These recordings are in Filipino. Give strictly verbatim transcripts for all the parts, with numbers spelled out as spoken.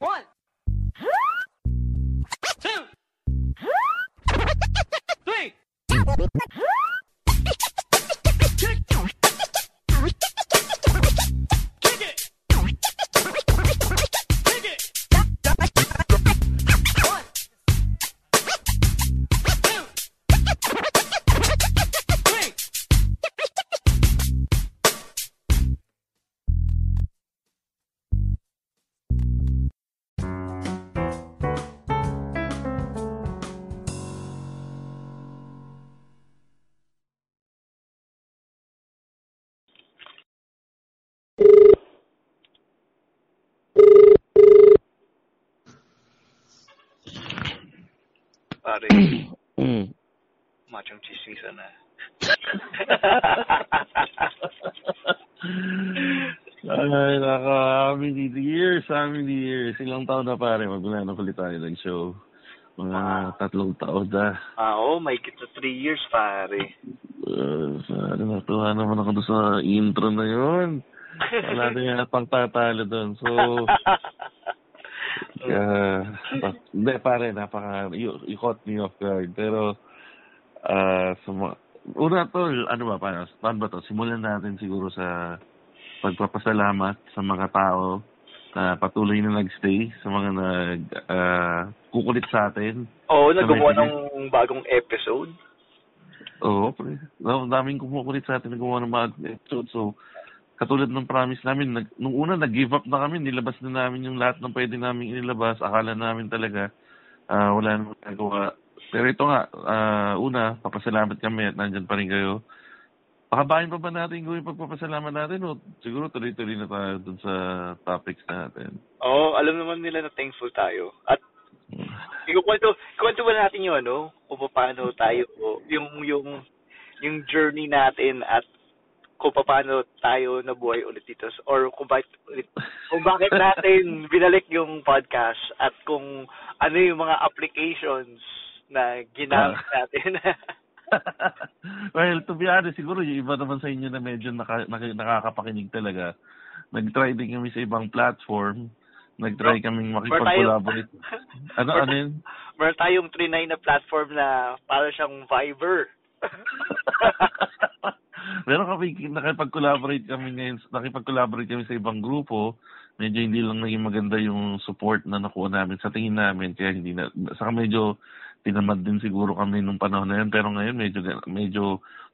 One. Two. Three. Kick it. Kick it. One. Two. Three. Pare, mm. Machong Chismisan na. Ay, naka, how many years, how many years. Ilang taon na pare, magmula na ulit tayo ng show. Mga ah. tatlong taon na. Ah, oo, oh, may kita three years pare. Uh, pare, natuwa naman ako doon sa intro na yun. Wala na yan pang tatalo doon. So... Hindi, uh, pare, napaka, you, you caught me off guard. Pero, uh, suma, una to, ano ba, paano, paano ba to? Simulan natin siguro sa pagpapasalamat sa mga tao na patuloy na nag-stay, sa mga nag, uh, kukulit sa atin. Oo, oh, nagawa ng bagong episode. Oo, pre. Daming kumukulit sa atin, nagawa ng bagong episode. So, katulad ng promise namin, nag, nung una, nag-give up na kami, nilabas na namin yung lahat ng pwede namin inilabas. Akala namin talaga, uh, wala nang nagawa. Pero ito nga, uh, una, papasalamat kami at nandyan pa rin kayo. Pakabahin pa ba natin yung pagpapasalamat natin? O siguro tuloy-tuloy na tayo dun sa topics natin. Oo, oh, alam naman nila na thankful tayo. At ikukwento, ikukwento ba natin yung ano? O paano tayo, o, yung, yung, yung journey natin at kung paano tayo nabuhay ulit dito or kung bakit, kung bakit natin binalik yung podcast at kung ano yung mga applications na ginamit natin. Well, to be honest, siguro yung iba naman sa inyo na medyo naka, naka, nakakapakinig talaga. Nag-try din kami sa ibang platform. Nag-try kaming makipag-collaborate. Ano, ano yun? Meron tayong three nine na platform na para siyang Viber. Meron kami, nakipag-collaborate kami ngayon, nakipag-collaborate kami sa ibang grupo, medyo hindi lang naging maganda yung support na nakuha namin sa tingin namin, kaya hindi na, saka medyo tinamad din siguro kami nung panahon na yun, pero ngayon medyo, medyo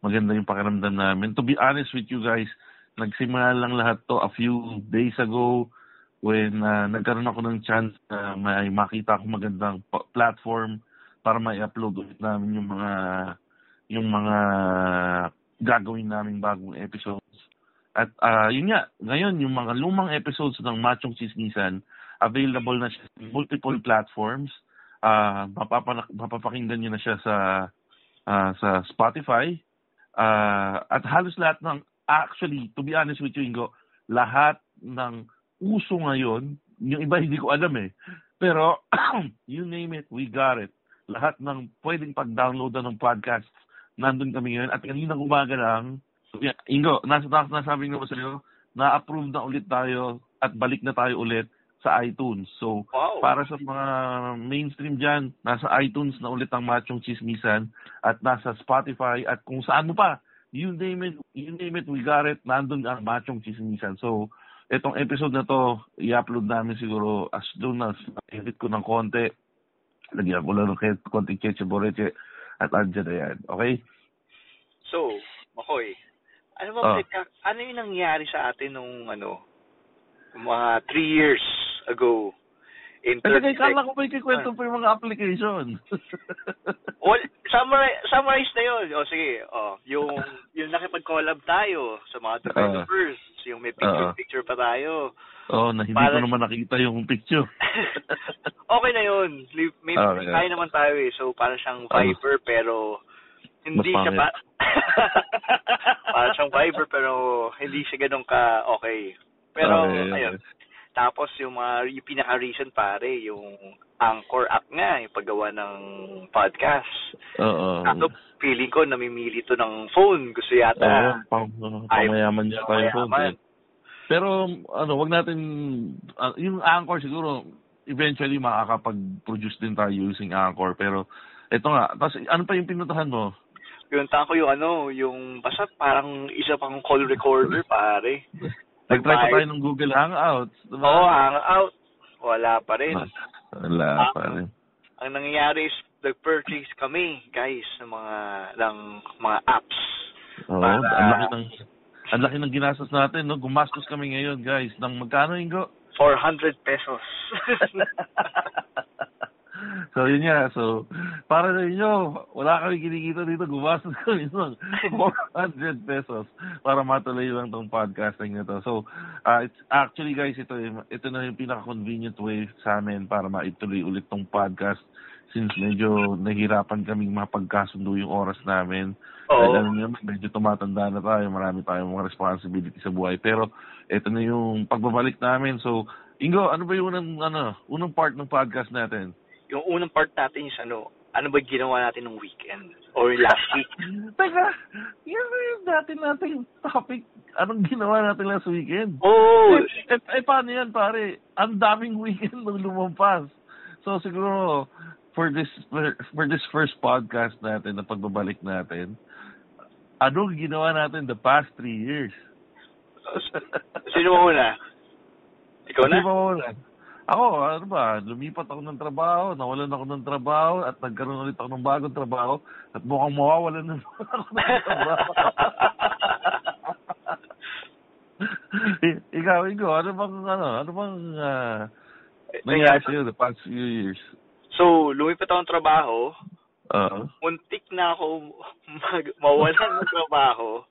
maganda yung pakiramdam namin. To be honest with you guys, nagsimula lang lahat to a few days ago when uh, nagkaroon ako ng chance na may makita akong magandang platform para may upload ulit namin yung mga yung mga gagawin namin bagong episodes. At uh, yun nga, ngayon, yung mga lumang episodes ng Machong Chismisan, available na siya sa multiple platforms. Uh, mapapanak- mapapakinggan nyo na siya sa uh, sa Spotify. Uh, at halos lahat ng, actually, to be honest with you, Ingo, lahat ng uso ngayon, yung iba hindi ko alam eh. Pero, you name it, we got it. Lahat ng pwedeng pag-downloadan ng podcasts, nandun kami ngayon. At kaninang umaga lang, so, yeah, Ingo, nasa taas na sabi nga ba sa'yo, na-approve na ulit tayo at balik na tayo ulit sa iTunes. So, wow. Para sa mga mainstream dyan, nasa iTunes na ulit ang Machong Chismisan at nasa Spotify at kung saan mo pa. You name it, you name it, we got it. Nandun ang Machong Chismisan. So, itong episode na to, i-upload namin siguro as soon as edit ko ng konti. Lagyan ko lang ng konti keche boreche. At andyan na yan. Okay? So, Makoy, ano ba, oh. ano yung nangyari sa atin nung, ano, mga three years ago? in thirty seconds. Kasi kala ko pa ikikwento pa yung mga application. Well, summarize, summarize na yun. O sige, oh, yung, yung nakipag-collab tayo sa mga developers, uh, yung may picture-picture uh, pa tayo. Oo, oh, na hindi para... ko naman nakita yung picture. Okay na yun. May oh, picture yeah. naman tayo eh. So, parang siyang Viber uh, pero hindi siya pa... Parang siyang Viber pero hindi siya ganun ka okay. Pero, okay, yeah, ayun. Yeah. Tapos yung mga yung pinaka-recent pare, yung Anchor app nga, yung paggawa ng podcast. Oo. Ano, feeling ko namimili to ng phone. Gusto yata. Oo, pang, pamayaman niya tayo phone. Eh. Pero, ano, wag natin, uh, yung Anchor siguro, eventually makakapag-produce din tayo using Anchor. Pero, eto nga, tapos ano pa yung pinuntahan mo? Pinuntahan ko yung ano, yung basta parang isa pang call recorder pare. Nag-try ko tayo ng Google Hangouts. Diba? Oo, Hangout. Wala pa rin. Wala ang, pa rin. Ang nangyayari is, nag-purchase kami, guys, ng mga ng mga apps. Oo, para, ang, laki ng, ang laki ng ginastos natin. No? Gumastos kami ngayon, guys. Nang magkano, Ingo? four hundred pesos. So, yun nga. So, para sa inyo, wala kami kinikita dito. Gumastos kami nun. four hundred pesos para matuloy lang tong podcasting na to. So, uh, it's actually, guys, ito, ito na yung pinaka-convenient way sa amin para maituloy ulit tong podcast since medyo nahirapan kaming mapagkasundo yung oras namin. Oh. Alam nyo, medyo tumatanda na tayo. Marami tayong mga responsibility sa buhay. Pero, ito na yung pagbabalik namin. So, Ingo, ano ba yung unang, ano, unang part ng podcast natin? Yung unang part natin is ano, ano ba ginawa natin ng weekend? Or last week? Teka, yun yung natin natin topic, anong ginawa natin last weekend? Oh! Eh, eh, eh paano yan, pare? Ang daming weekend nung lumampas. So, siguro, for this for, for this first podcast natin, na pagbabalik natin, anong ginawa natin the past three years? Sino mo muna? Ikaw na? Sino mo muna? Ako, ano ba, lumipat ako ng trabaho, nawalan ako ng trabaho, at nagkaroon ulit ako ng bagong trabaho, at mukhang mawawalan na ako ng trabaho. I- ikaw, ikaw, ano bang, ano, ano bang, uh, nangyari sa'yo the past few years? So, lumipat ako ng trabaho, uh-huh. muntik na ako mag- mawalan ng trabaho,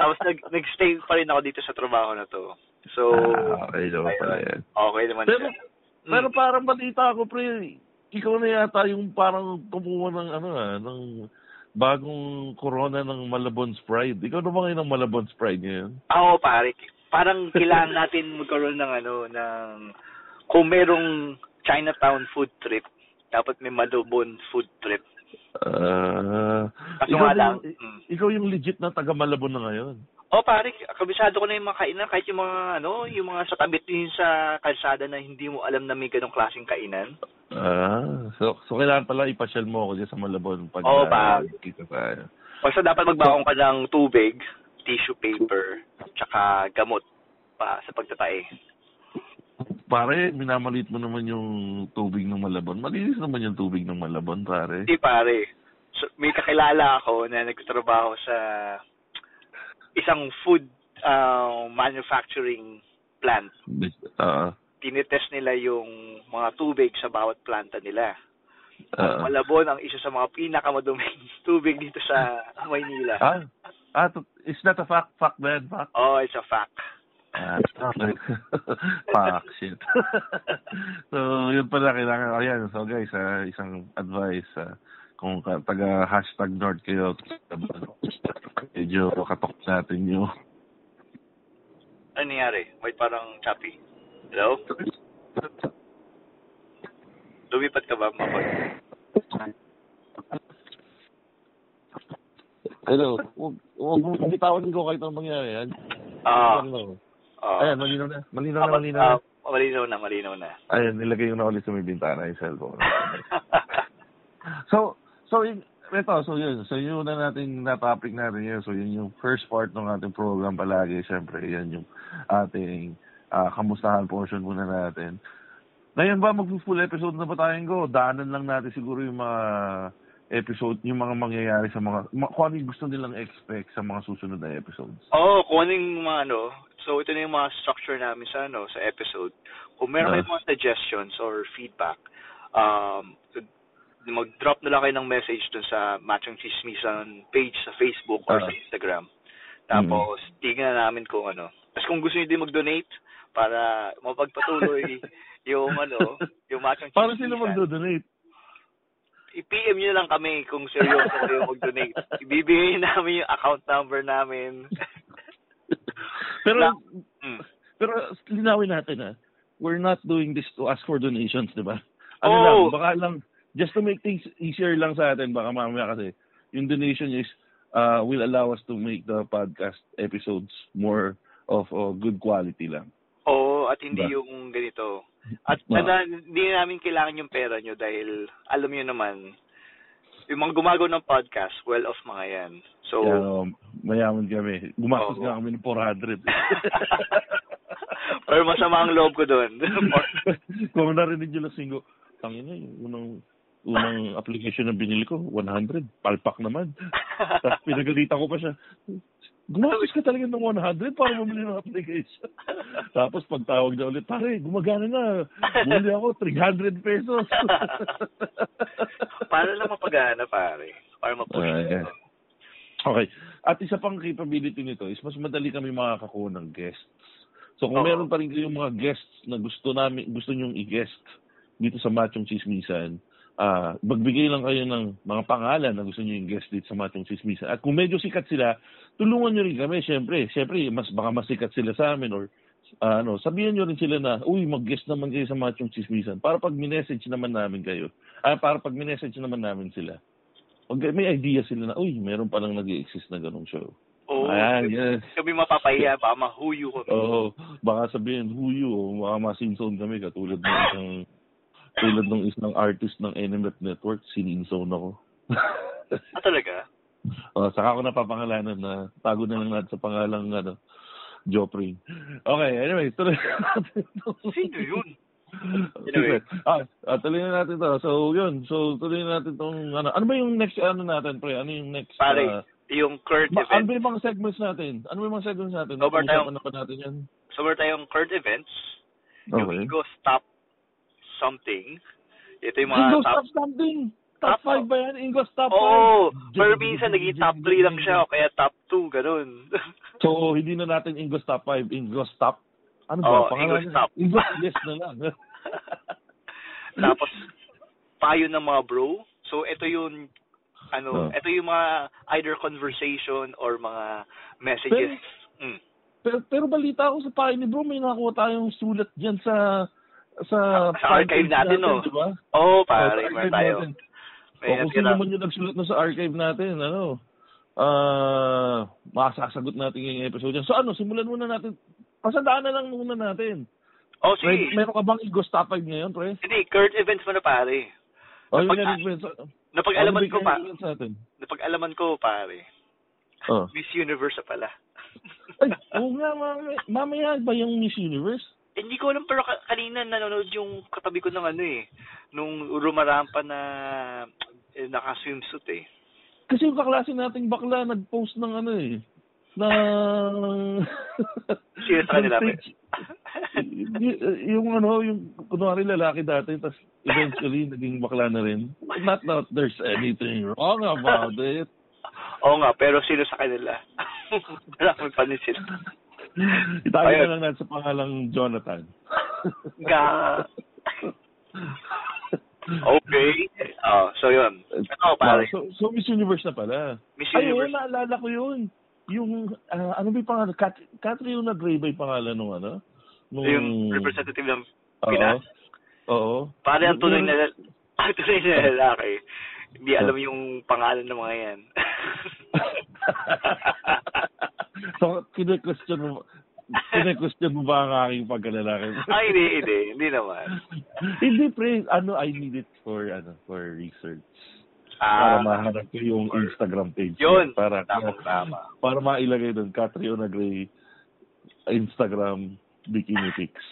tapos nag- nag-stay pa rin ako dito sa trabaho na to. So, ah, okay naman pala yan. Okay naman pero, siya. Pero mm. parang balita ako, pre, ikaw na yata yung parang kumuha ng, ano ah, ng bagong corona ng Malabon's Pride. Ikaw na ba ngayon ng Malabon's Pride ngayon? Oo, pare. Parang kailangan natin magkaroon ng, ano, ng, kung merong Chinatown food trip, dapat may Malabon food trip. Ah. Uh, ikaw, mm. ikaw yung legit na taga-Malabon na ngayon. Oh pare, kabisado ko na yung mga kainan, kahit yung mga, ano, yung mga sa tabit din sa kalsada na hindi mo alam na may ganong klaseng kainan. Ah, so, so kailangan pala ipasyal mo ako dyan sa Malabon pag oh, pa. Kita tayo. Basta dapat magbaon ka ng tubig, tissue paper, tsaka gamot pa sa pagtatae. Pare, minamalit mo naman yung tubig ng Malabon. Malinis naman yung tubig ng Malabon, pare. Hindi, pare. So, may kakilala ako na nagtatrabaho sa... isang food uh, manufacturing plant. Uh, Tinitest nila yung mga tubig sa bawat planta nila. Uh, Malabon ang isa sa mga pinakamaduming tubig dito sa Maynila. Ah, ah, it's not a fact, fact man, fact. Oh, it's a fact. Ah, fuck, shit. So, yun pala kailangan. Ayan, so guys, uh, isang advice. Uh, kung taga hashtag North kayo, medyo katok natin yung... Ano nangyari? Wait, parang choppy. Hello? Lumipat ka ba? Mapag... Hello? Bitawan ko kahit anong mangyari yan. Ah. Ayan, malinaw na. Malinaw na, malinaw na. Malinaw na, malinaw na. Ayan, nilagay yung nakulit sa may bintana yung cellphone. So, So, ito, so yun, so yun na natin, na-topic natin yun. So, yun yung first part ng ating program palagi. Siyempre, yan yung ating uh, kamustahan portion muna natin. Ngayon ba, mag-full episode na ba tayong go? Daanan lang natin siguro yung mga episode, yung mga mangyayari sa mga, kung ano yung gusto nilang expect sa mga susunod na episodes. Oo, oh, kung ano yung mga ano, So ito na yung mga structure namin sa ano sa episode. Kung meron kayong mga suggestions or feedback, um mag-drop na lang kayo ng message dun sa Machong Chismisan page sa Facebook or uh-huh. sa Instagram. Tapos mm-hmm. tingnan namin kung ano. Tapos kung gusto niyo din mag-donate para mapagpatuloy yung ano, yung Machong Chismisan. Para sino mag-donate? I-P M nyo lang kami kung seryoso kayo mag-donate. Ibibigay namin yung account number namin. Pero, La- mm. pero linawin natin ah. We're not doing this to ask for donations, di ba? Ano oh. lang, baka lang, just to make things easier lang sa atin, baka mamaya kasi, yung donation is, uh, will allow us to make the podcast episodes more of uh, good quality lang. Oo, oh, at hindi diba? Yung ganito. At wow. na, hindi namin kailangan yung pera nyo dahil alam nyo naman, yung mga gumagawa ng podcast, well off mga yan. So, yeah, no, mayaman kami. Gumastos oh. nga kami ng four hundred. Pero masama ang loob ko doon. Kung narinig nyo lang singgo, tangin na yung unang, unang application na binili ko, one hundred. Palpak naman. Tapos pinagalitan ko pa siya. Gumastos ka talaga ng one hundred para bumili ng application. Tapos pagtawag na ulit, pare, gumagana na. Bumili ako, three hundred pesos. Para lang mapagana, pare. Para mapush. Uh, yeah. Okay. At isa pang capability nito is mas madali kami makakakuha ng guests. So kung oh. meron pa rin kayong mga guests na gusto namin, gusto nyong i-guest dito sa Machong Chismisan, ah, uh, magbigay lang kayo ng mga pangalan na gusto niyo yung guest date sa Machong Chismisan. At kung medyo sikat sila, tulungan niyo rin kami, syempre. Syempre, mas baka mas sikat sila sa amin or uh, ano, sabihan niyo rin sila na, "Uy, mag-guest naman kayo sa Machong Chismisan." Para pag minessage naman namin kayo. Ah, uh, para pag minessage naman namin sila. Pag may idea sila na, "Uy, meron pa lang nag-i-exist na ganung show." Oh, ayan, yes. Kami mapapahiya, baka mahuyo ko. Oh, baka sabihin, huyo, o baka masinson kami katulad ng isang tulad ng isang artist ng N M F Network, sininson ako. Ah, talaga? Uh, saka ako napapangalanan na tago na lang natin sa pangalang ano, Jopring. Okay, anyway, tuloy natin ito. Sino yun? Anyway. Ah, ah, tuloy na natin ito. So, yun. So, tuloy na natin itong ano. Ano ba yung next ano natin, pre? Ano yung next? Pare, uh, yung current ma- event. Ano ba yung mga segments natin? Ano ba yung mga segments natin? So, bar tayong, na natin yan? So, bar tayong current events. Yung okay. Go Stop Something. Ito yung mga Ingo top... Stop Something! Top five ba yan? Ingo Stop five? Oo! Pero minsan naging top three lang siya o kaya top two, ganun. So, hindi na natin Ingo Stop five. Ingo Stop... Ano ba? Oh, Ingo Stop. Ingo Yes na lang. Tapos, payo ng mga bro. So, ito yung... Ano, oh. Ito yung mga either conversation or mga messages. Pero, mm. pero, pero balita ako sa payo ni bro, may nakakuha tayong sulat dyan sa... sa archive natin, natin, no? Diba? Oo, oh, pare, uh, meron tayo. O kung sino man yung nagsulat na sa archive natin, ano, uh, makasasagot natin yung episode yan. So ano, simulan muna natin, pasandaan na lang muna natin. Oh, sige. May, meron ka bang Igos Top five ngayon, pre? Hindi, current events mo na, pare. Oh, Napag, yun events. Napag-alaman ko, pa. Napag-alaman ko, pare. Oh. Miss Universe pala. Ay, oo nga, mamaya, mamaya ba yung Miss Universe? Eh, hindi ko alam, pero kanina nanonood yung katabi ko ng ano eh, nung rumarampa na eh, naka-swimsuit eh. Kasi yung kaklase nating bakla, nag-post ng ano eh, na... Sino sa kanila? y- yung ano, yung kunwari lalaki dati, tapos eventually naging bakla na rin. Not that there's anything wrong about it. Oo nga, pero sino sa kanila? Maraming panisila. Itago na lang natin sa pangalang Jonathan. Ga. Okay. Oh, so yun. Ano, pare? So, so Miss Universe na pala. Miss Universe. Ayun, naalala ko yun. Yung, uh, ano ba yung pangalan? Cat- Catriona Gray ba yung pangalan nung ano? Nung... Yung representative ng Pinas? Oo. Pare, ang tunay na lalaki. Hindi alam yung pangalan ng mga yan. So, kine-question mo, kine-question mo ba ang aking pagkalalaki? Ay, hindi, hindi. Hindi naman. Hindi, pre. Ano, I need it for, ano, for research. Ah, para mahanap ko yung or, Instagram page. Yun. Para, tama, para, tama. Para mailagay doon, Catriona Gray, Instagram, Bikini Pics.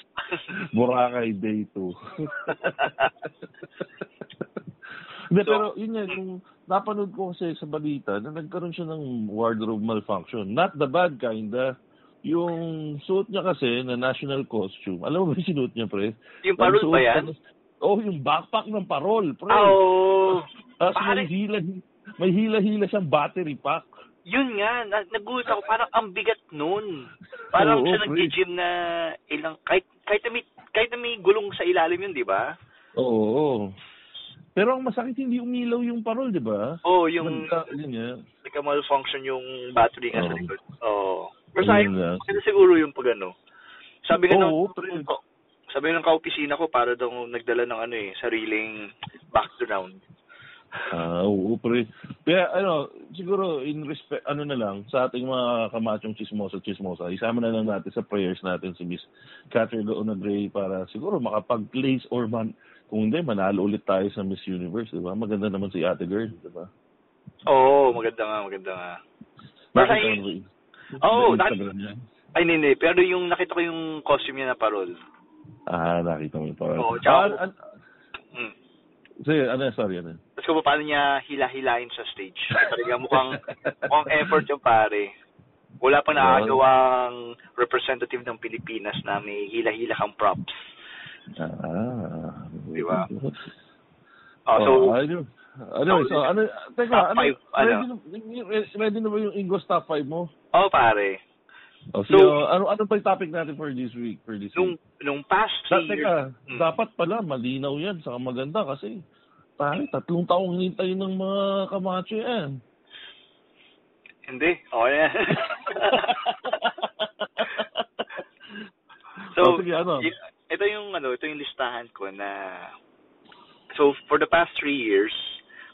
Boracay Day two. Hindi, so, pero yun yan, yung napanood ko kasi sa balita na nagkaroon siya ng wardrobe malfunction. Not the bad kind, ah. Yung suot niya kasi na national costume. Alam mo ba yung sinuot niya, pre? Yung parol ba yan? Ano, oh, yung backpack ng parol, pre. Oh. Tapos may hila, may hila-hila siyang battery pack. Yun nga, nagugulat ako, parang ang bigat nun. Parang oh, siya oh, nag-gym na ilang, kahit, kahit, na may, kahit na may gulong sa ilalim yun, di ba? Oo. Oh, oh. Pero ang masakit, hindi umilaw yung parol, di ba? Oo, oh, yung nagka-malfunction yung battery nga oh. sa likod. Oo. Oh. Pero sa akin, kasi siguro yung pag ano. Sabi nga oh, ng, oh, sabi ng ka-opisina ko, para daw nagdala ng ano eh, sariling background. Ah, oo, pre. Pero ano, siguro in respect, ano na lang, sa ating mga kamachong chismosa-chismosa, isama na lang natin sa prayers natin si Miss Catriona Gray para siguro makapag-place or man, kung hindi, manalo ulit tayo sa Miss Universe, diba? Maganda naman si Ate Girl, diba? Oo, oh, maganda nga, maganda nga. Bakit ano, oh, nakita niya. Ay, hindi, pero yung nakita ko yung costume niya na parol. Ah, nakita mo yung parol. Oo, tsaka... Ah, mm. Sige, ano, sorry, ano. Tapos kung paano niya hila-hilain sa stage. Talaga, mukhang, mukhang effort yung pare. Wala pa nakagawang representative ng Pilipinas na may hila-hila kang props. Ah. Diba? Oh, so... Oh, Ano, so, ano, teka, ano, ready na ba yung Ingo's top five mo? Oo, oh, pare. Oh, so, so, ano, ano pa yung topic natin for this week? For this nung, week? Nung past da, year. Teka, mm. dapat pala, malinaw yan, saka maganda kasi, pare, tatlong taong hinintay ng mga kamacho yan. Hindi, okay yan. So, oh, sige, ano? Y- ito yung, ano, ito yung listahan ko na, so, for the past three years,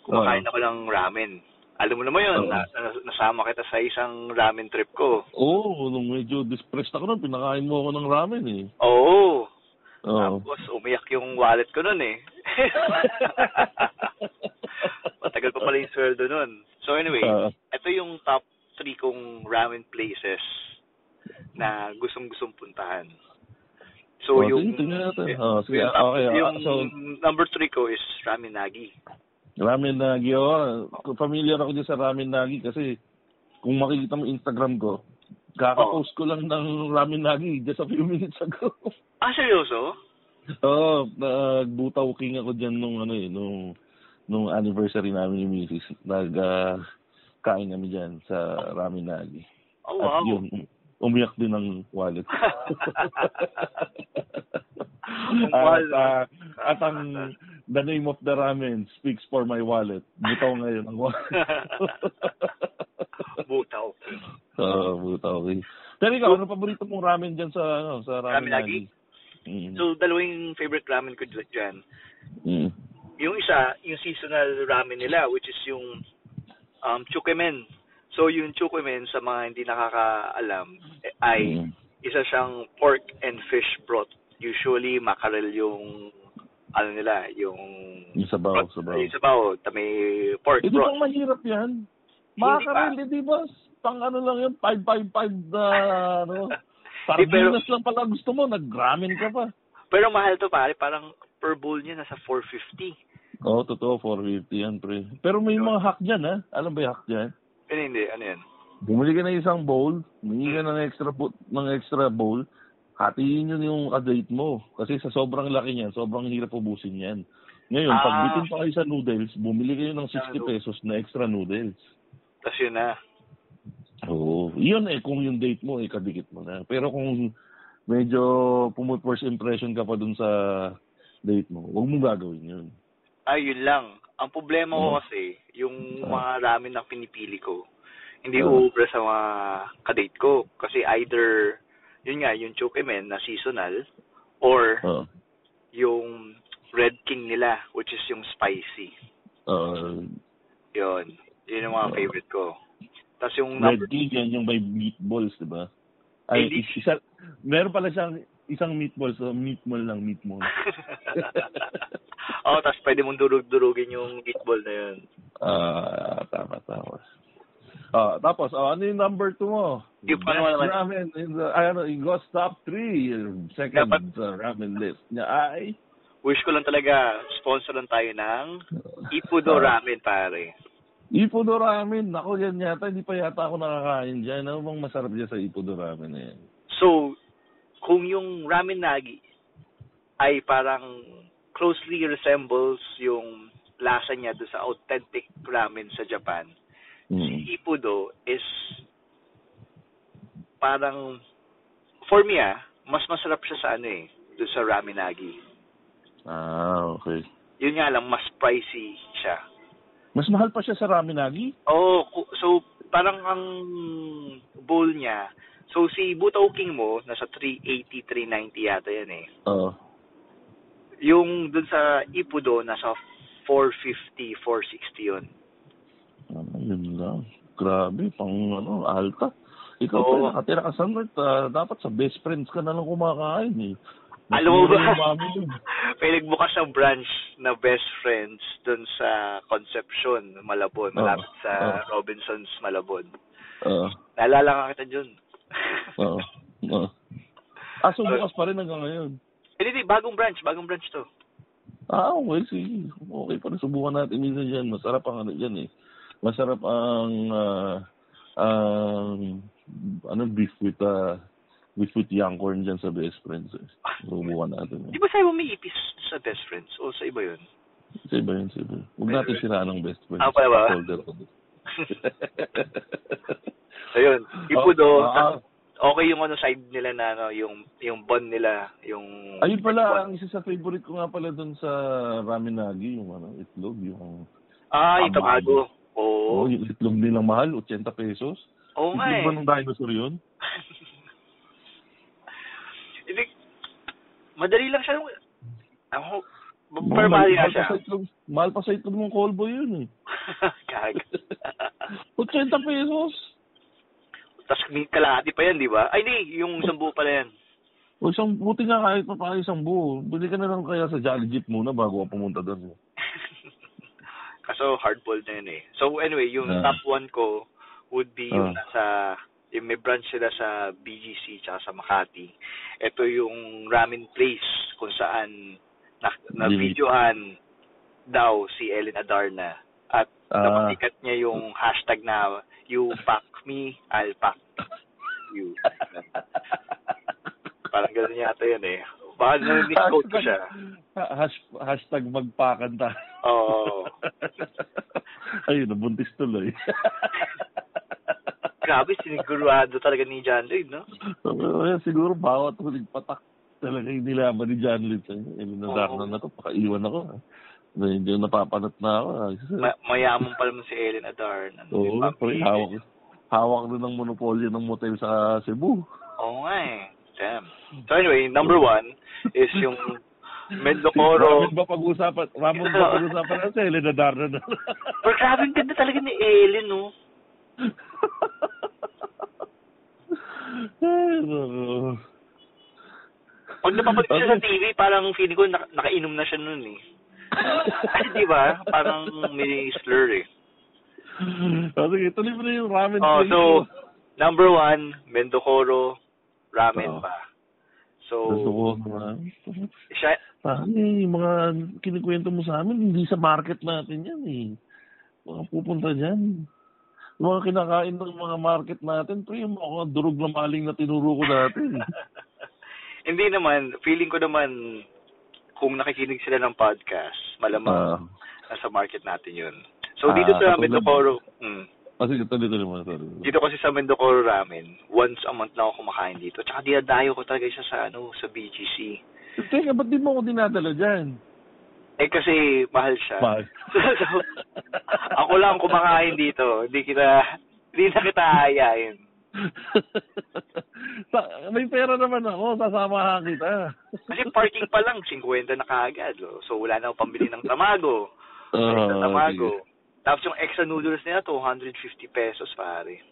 kumakain ako ng ramen. Alam mo naman yun, na, na, nasama kita sa isang ramen trip ko. Oo, oh, nung medyo depressed ako nun, pinakain mo ako ng ramen eh. Oo. Oh. Tapos umiyak yung wallet ko nun eh. Matagal pa pala yung sweldo nun. So anyway, uh, ito yung top three kong ramen places na gustong-gustong puntahan. So oh, yung, eh, oh, so, yung, okay, yung so, number three ko is Ramen Nagi. Ramen Nagi, oh. Familiar ako din sa Ramen Nagi kasi kung makikita mo Instagram ko, kaka-post oh. ko lang ng Ramen Nagi just a few minutes ago. Ah, seryoso? Oo, oh, nagbutaw uh, king ako dyan nung, ano, eh, nung, nung anniversary namin ni Missus Nagkain uh, namin dyan sa Ramen Nagi. Oh, wow. At yun, umiyak din ang wallet. At, uh, at ang the name of the ramen speaks for my wallet. Butaw ngayon ang wallet. Butaw. Oo, butaw. Pero ikaw, ano paborito mong ramen dyan sa, ano, sa Ramen Nagi? Mm. So, dalawang favorite ramen ko dyan. Mm. Yung isa, yung seasonal ramen nila, which is yung um, chukemen. So, yung chukemen, sa mga hindi nakakaalam, ay mm. isa siyang pork and fish broth. Usually, mackerel yung, ano nila, yung... Yung sabaw, broth, sabaw. Yung sabaw, may pork broth. Ito bang mahirap yan? Mackerel, hindi ba? Pang ano lang yun, five five five na, ano? Sardinas lang pala gusto mo, nag-ramen ka pa. Pero mahal to pare, parang per bowl niya nasa four fifty. Oo, oh, totoo, four fifty yan, pre. Pero may mga hack dyan, ha? Alam ba yung hack dyan? Pero hindi, ano yan? Bumili ka na isang bowl, bumili ka ng extra, ng extra bowl, hatiin yun yung kadate mo. Kasi sa sobrang laki niyan, sobrang hirap ubusin yan. Ngayon, ah, pag bitin pa kayo sa noodles, bumili kayo ng sixty pesos na extra noodles. Tapos yun na. Oo. Yun eh, kung yung date mo, eh, kadikit mo na. Pero kung medyo pumut first impression ka pa dun sa date mo, huwag mong gagawin yun. Ay, yun lang. Ang problema hmm. ko kasi, yung ah. mga ramen na pinipili ko, hindi ah. uubra sa mga kadate ko. Kasi either... yun nga, yung chukemen na seasonal or oh. yung Red King nila, which is yung spicy. Uh, yun. Yun yung mga uh, favorite ko. Tapos yung... Red number... King, yan yung by meatballs, diba? Ay, hey, isa, meron pala siyang isang meatballs, so meatball lang, meatball. Oo, oh, tapos pwede mong durug-durugin yung meatball na yun. Ah, uh, tama, tama. Ah, tapos, oh, ano yung number two mo? Yung best ramen in the, I don't know, Ingo's top three, second dapat, uh, ramen list niya ay... Wish ko lang talaga, sponsor lang tayo ng Ippudo Ramen, pare. Ippudo Ramen. Ako, yan yata. Hindi pa yata ako nakakain dyan. Ano bang masarap dyan sa Ippudo Ramen na yan? So, kung yung Ramen Nagi ay parang closely resembles yung lasa niya doon sa authentic ramen sa Japan, mm. si Ippudo is parang, for me ah, mas masarap siya sa ano eh, doon sa Ramen Nagi. Ah, okay. Yun nga lang, mas pricey siya. Mas mahal pa siya sa Ramen Nagi? Oo, oh, so parang ang bowl niya, so si Butao King mo, nasa three eighty, three ninety yata yan eh. Oo. Uh. Yung dun sa Ippudo, nasa four fifty, four sixty yun. Ah, yun lang. Grabe, pang ano, alta. Ikaw oh. pa, nakatira ka sa North, uh, dapat sa best friends ka na lang kumakain eh. Mas alam mo ba, pinagbukas ang branch na best friends dun sa Concepcion, Malabon, malapit uh, sa uh, Robinson's Malabon. Uh, Naalala ka kita dyan. Oo. uh, uh. Ah, so bukas pa rin hanggang ngayon? Hindi, hindi. Bagong branch. Bagong branch to. Ah, well, sige. Okay pa rin. Subukan natin minsan dyan. Masarap ang ano dyan eh. Masarap ang uh, um, ano, beef with uh, beef with young corn dyan sa best friends eh. Subukan natin. Eh. Di ba sa'yo umiipis sa best friends? O sa iba yun? Sa iba yun, sa iba yun. Huwag natin siraan ang best friends. Ah, pala ba? Ayun, Ippudo, oh, ah, okay yung ano side nila na ano, yung yung bond nila, yung ayun pala ang isa sa favorite ko nga pala doon sa Ramen Nagi, yung ano, itlog, yung ah, yung tamago. Oo. Oh. Oh, yung itlog nilang mahal, eighty pesos. Oo nga eh. Itlog ba ng dinosaur yun? Ibig, madali lang siya. Ako, pero mahal pa siya. Mahal pa sa itlog ng kolbo yun eh. Gag. eighty pesos. Tapos kalahati pa yan, di ba? Ay, di. Yung isang buo pala yan. O, isang, buti nga kahit pa pa isang buo. Bili ka na lang kaya sa Jolly Jeep muna bago ka pumunta doon. Kaso, hard-boiled na yun eh. So, anyway, yung ah. top one ko would be yung ah. nasa, yung may branch sila sa B G C tsaka sa Makati. Ito yung ramen place kung saan na, na-videohan daw si Ellen Adarna. At napatikat uh, niya yung hashtag na you pack me, I'll pack you. Parang gano'n yata yun eh. Baka naninicode ko siya. Hashtag, hashtag magpakan tayo. Oo. Oh. Ayun, nabuntis tuloy. Grabe, sinigurado talaga ni John Lloyd, no? Ayun, siguro bawat huling patak talaga yung nilaman ni John Lloyd. Ayun, nadarnan na to, pakaiwan ako. Na hindi napapanat na ako. Ma- mayaman pala mo si Ellen Adarna. Oo, pre, hawak, hawak na ng monopolyo ng motel sa Cebu. Oo nga eh. Damn. So anyway, number one is yung Mendokoro. Ramen ba pag-usapan? Ramen ba pag-usapan na si Ellen Adarna na? Pero grabe yung ganda talaga ni Ellen, no? Pag napapalik siya sa T V, parang feeling ko nak- nakainom na siya nun eh. Ay, di ba? Parang may slur eh. Oh, sige, tuloy mo na yung ramen. Oh, so, number one, Mendokoro Ramen oh. pa. So, siya, Pani, yung mga kinikwento mo sa amin, hindi sa market natin yan eh. Mga pupunta dyan. Yung mga kinakain ng mga market natin, pero yung mga durog na maling na tinuro ko natin. Hindi naman, feeling ko naman, kung nakikinig sila ng podcast, malamang uh, nasa market natin yun. So, dito uh, sa Mendokoro... Mm, dito kasi sa Mendokoro Ramen, once a month na ako kumakain dito. Tsaka dinadayo ko talaga siya sa, ano, sa B G C. Teka, ba't di mo ako dinadala dyan? Eh, kasi mahal siya. Mahal. So, ako lang kumakain dito. Hindi kita... Hindi na kita ayain. May pera naman ako, sasamahan kita. Kasi parking pa lang, fifty na kaagad. Oh. So, wala na ako pambili ng tamago. Uh, tamago. Okay. Tapos yung extra noodles nila, two hundred fifty pesos, pare.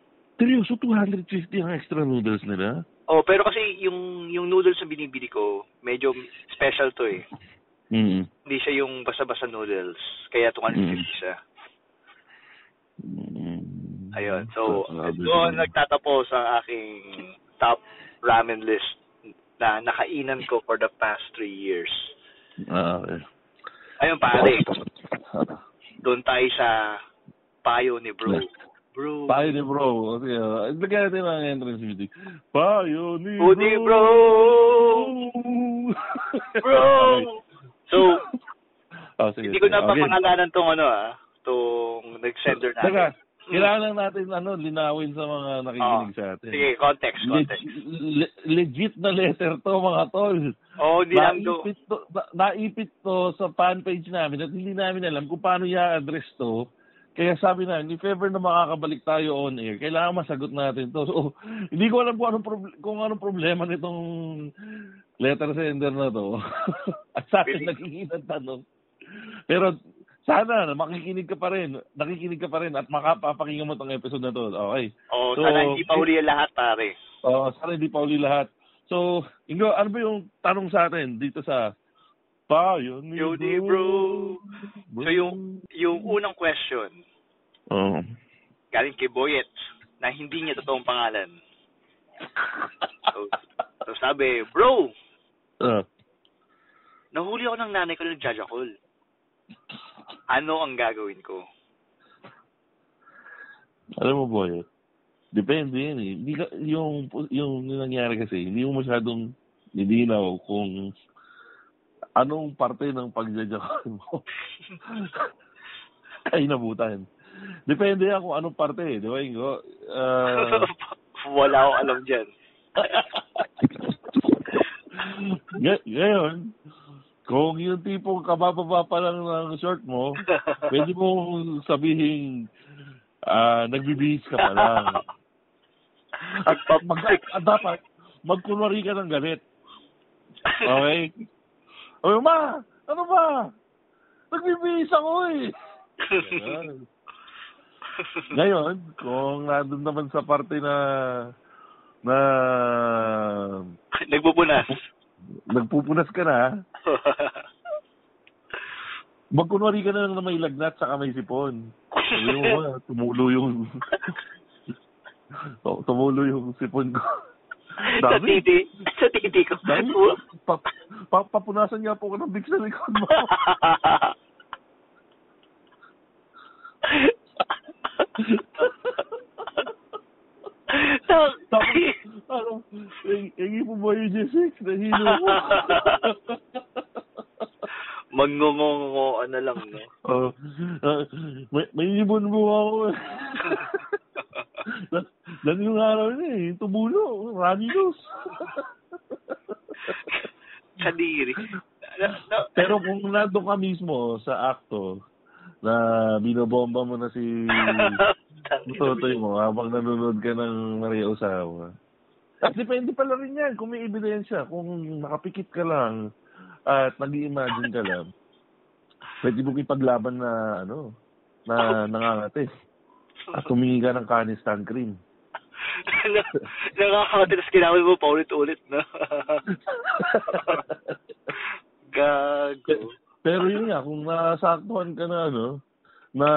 Seryoso, two hundred fifty ang extra noodles nila? Oh, pero kasi yung yung noodles na binibili ko, medyo special to eh. Mm-hmm. Hindi siya yung basa-basa noodles. Kaya two hundred fifty mm-hmm. siya. Mm-hmm. Ayun, so, doon nagtatapos ang aking top ramen list na nakainan ko for the past three years. Uh, Ayun, pare. Doon tayo sa Payo ni bro. Bro. Payo ni bro. Ilagay natin ang entrance music. Payo ni bro. Payo ni bro. Bro. So, oh, sige, hindi ko na okay. Papangalanan tong ano ah. Itong nag-sender natin. Saka, kailangan natin ano, linawin sa mga nakikinig oh, sa atin. Sige, context, context. Le- le- legit na letter to, mga tol. Oo, oh, hindi lang to. Na- naipit to sa fan page namin at hindi namin alam kung paano i-address to. Kaya sabi namin, if ever na makakabalik tayo on air, kailangan masagot natin to. So, hindi ko alam kung anong, proble- kung anong problema nitong letter sender na to. At sa akin, nakikita tanong. Pero, sana, makikinig ka pa rin. Nakikinig ka pa rin at makapapakinggan mo itong episode na to. Okay. Oo, oh, so, sana hindi pa huli lahat, pare. Oo, oh, sana hindi pa huli lahat. So, Ingo, ano ba yung tanong sa atin dito sa Payo ni Bro? Bro. So, yung, yung unang question, oh. Galing kay Boyet, na hindi niya totoong pangalan. so, so, sabi, Bro, uh. nahuli ako ng nanay ko ng Jajakol. Ano ang gagawin ko? Alam mo, boy, depende yan eh. Hindi ka, yung, yung nangyari kasi, hindi mo masyadong nilinaw kung anong parte ng pagjajakol mo ay nabutan. Depende yan kung anong parte eh. Di ba, Ingo? Uh... Wala akong alam dyan. G- ngayon, kung yung tipong kabababa pa lang ng short mo, pwede mong sabihin uh, nagbibihis ka pa lang. At mag- dapat, magkunwari ka ng galit. Okay? Okay, ma! Ano ba? Nagbibihis ako eh! Ngayon, kung nandun naman sa parte na na nagpupunas. Nagpupunas ka na. Magkunwari ka na lang na may lagnat saka may sipon. Sabi mo ba, tumulo yung tumulo yung sipon ko. Sa titi. Sa titi ko. Dami, pa, pa, papunasan niya po ko ng big sa likod mo. Tapos, parang, hindi po ba yung J six? Nahilo po. Mangungungo, ano lang, no? Uh, uh, may, may ibon po ako. Lalo yung araw na eh, tumulo, runny nose. Kadiri. Pero kung nandun ka mismo sa akto, na binobomba mo na si... Tutoy mo habang nanonood ka ng Maria Osawa. At depende pala rin yan kung may ebidensya. Kung nakapikit ka lang at nag-i-imagine ka lang, pwede mo ipaglaban na ano, na nangangate. At humingi ka ng kanis tan cream. Nakakakate na skinawin mo pa ulit-ulit, no? Gago. Pero yun nga, kung nasaktuhan ka na ano, na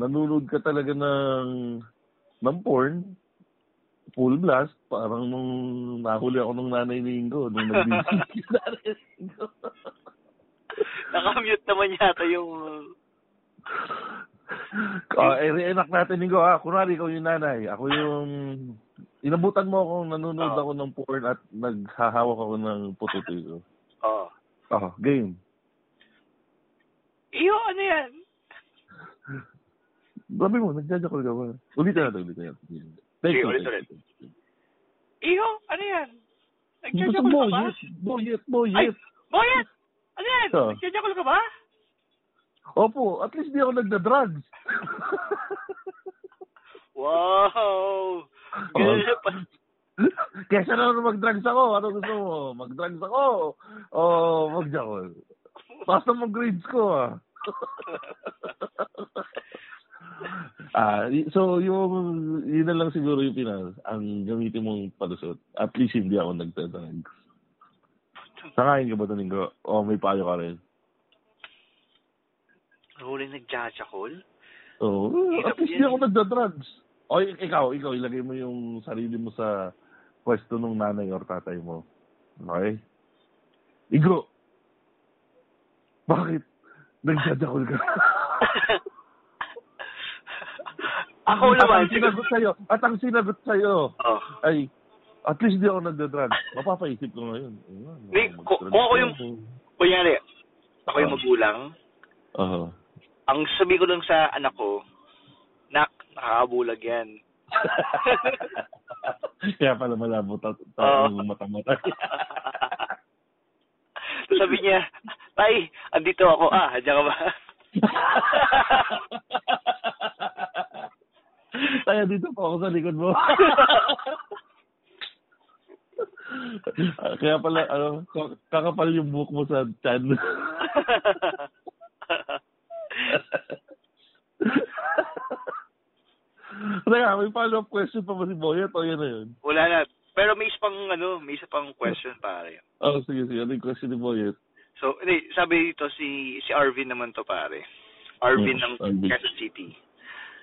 nanonood ka talaga ng ng porn, full blast, parang nung nahuli ako ng nanay ni Ingo, nung nagbibigay yung nanay ni Ingo. Nakamute naman yata yung... Uh, eh, re-enact natin, Ingo, ha? Kunwari, ikaw yung nanay. Ako yung... Inabutan mo akong nanonood oh. ako ng porn at naghahawak ako ng pututoy ko. Oo. Oh. Oh, game. Iyo, ano yan? Sabi mo, nagjajakol ka ba? Ulitin natin, ulitin natin. Sige, ulitin natin. Iyo, ano yan? Nagjajakol ka ba? Boyet, boyet. Ay, boyet! Ano yan? So, nagjajakol ka ba? Opo, at least di ako nagda-drugs. Wow! Gano'n pa. Kesa na naman mag-drugs ako. Ano gusto mo? Mag-drugs ako o magjakol? Taas na mga grades ko ah. Ah, so yung yun na lang siguro yung pinas ang gamitin mong palusot. At least hindi ako nagtatanag. Sangayin ka ba ito, Ningo? O may payo ka rin? Huli nagjajakol? Oo. Oh, at least hindi ako nagdadrugs. O ikaw, ikaw, ilagay mo yung sarili mo sa pwesto ng nanay or tatay mo. Okay? Igo! Bakit? Nagjajakol ka? Ako naman. At ang sinagot sa'yo, at ang sinagot sa'yo, oh. ay, at least di ako nagdadrag. Mapapaisip ko ngayon. Hindi, uh, kung ako yung, kunyari, ako yung magulang, uh-huh. ang sabi ko lang sa anak ko, nak, nakakabulag yan. Kaya pala malabo tayo ta- oh. mata-mata. Sabi niya, tay, andito ako. Ah, hadya ka ba? Tay, andito po ako sa likod mo. Kaya pala, ano, kakapal yung buhok mo sa chan. Teka, may follow-up question pa ba si Boyet o yan na yun? Wala na. Pero may isa pang, ano, may isa pang question pare. Oh, sige, sige. Ano yung question ni Boyet? So, hindi, sabi dito si si Arvin naman to pare. Arvin yes, ng Arvin. Quezon City.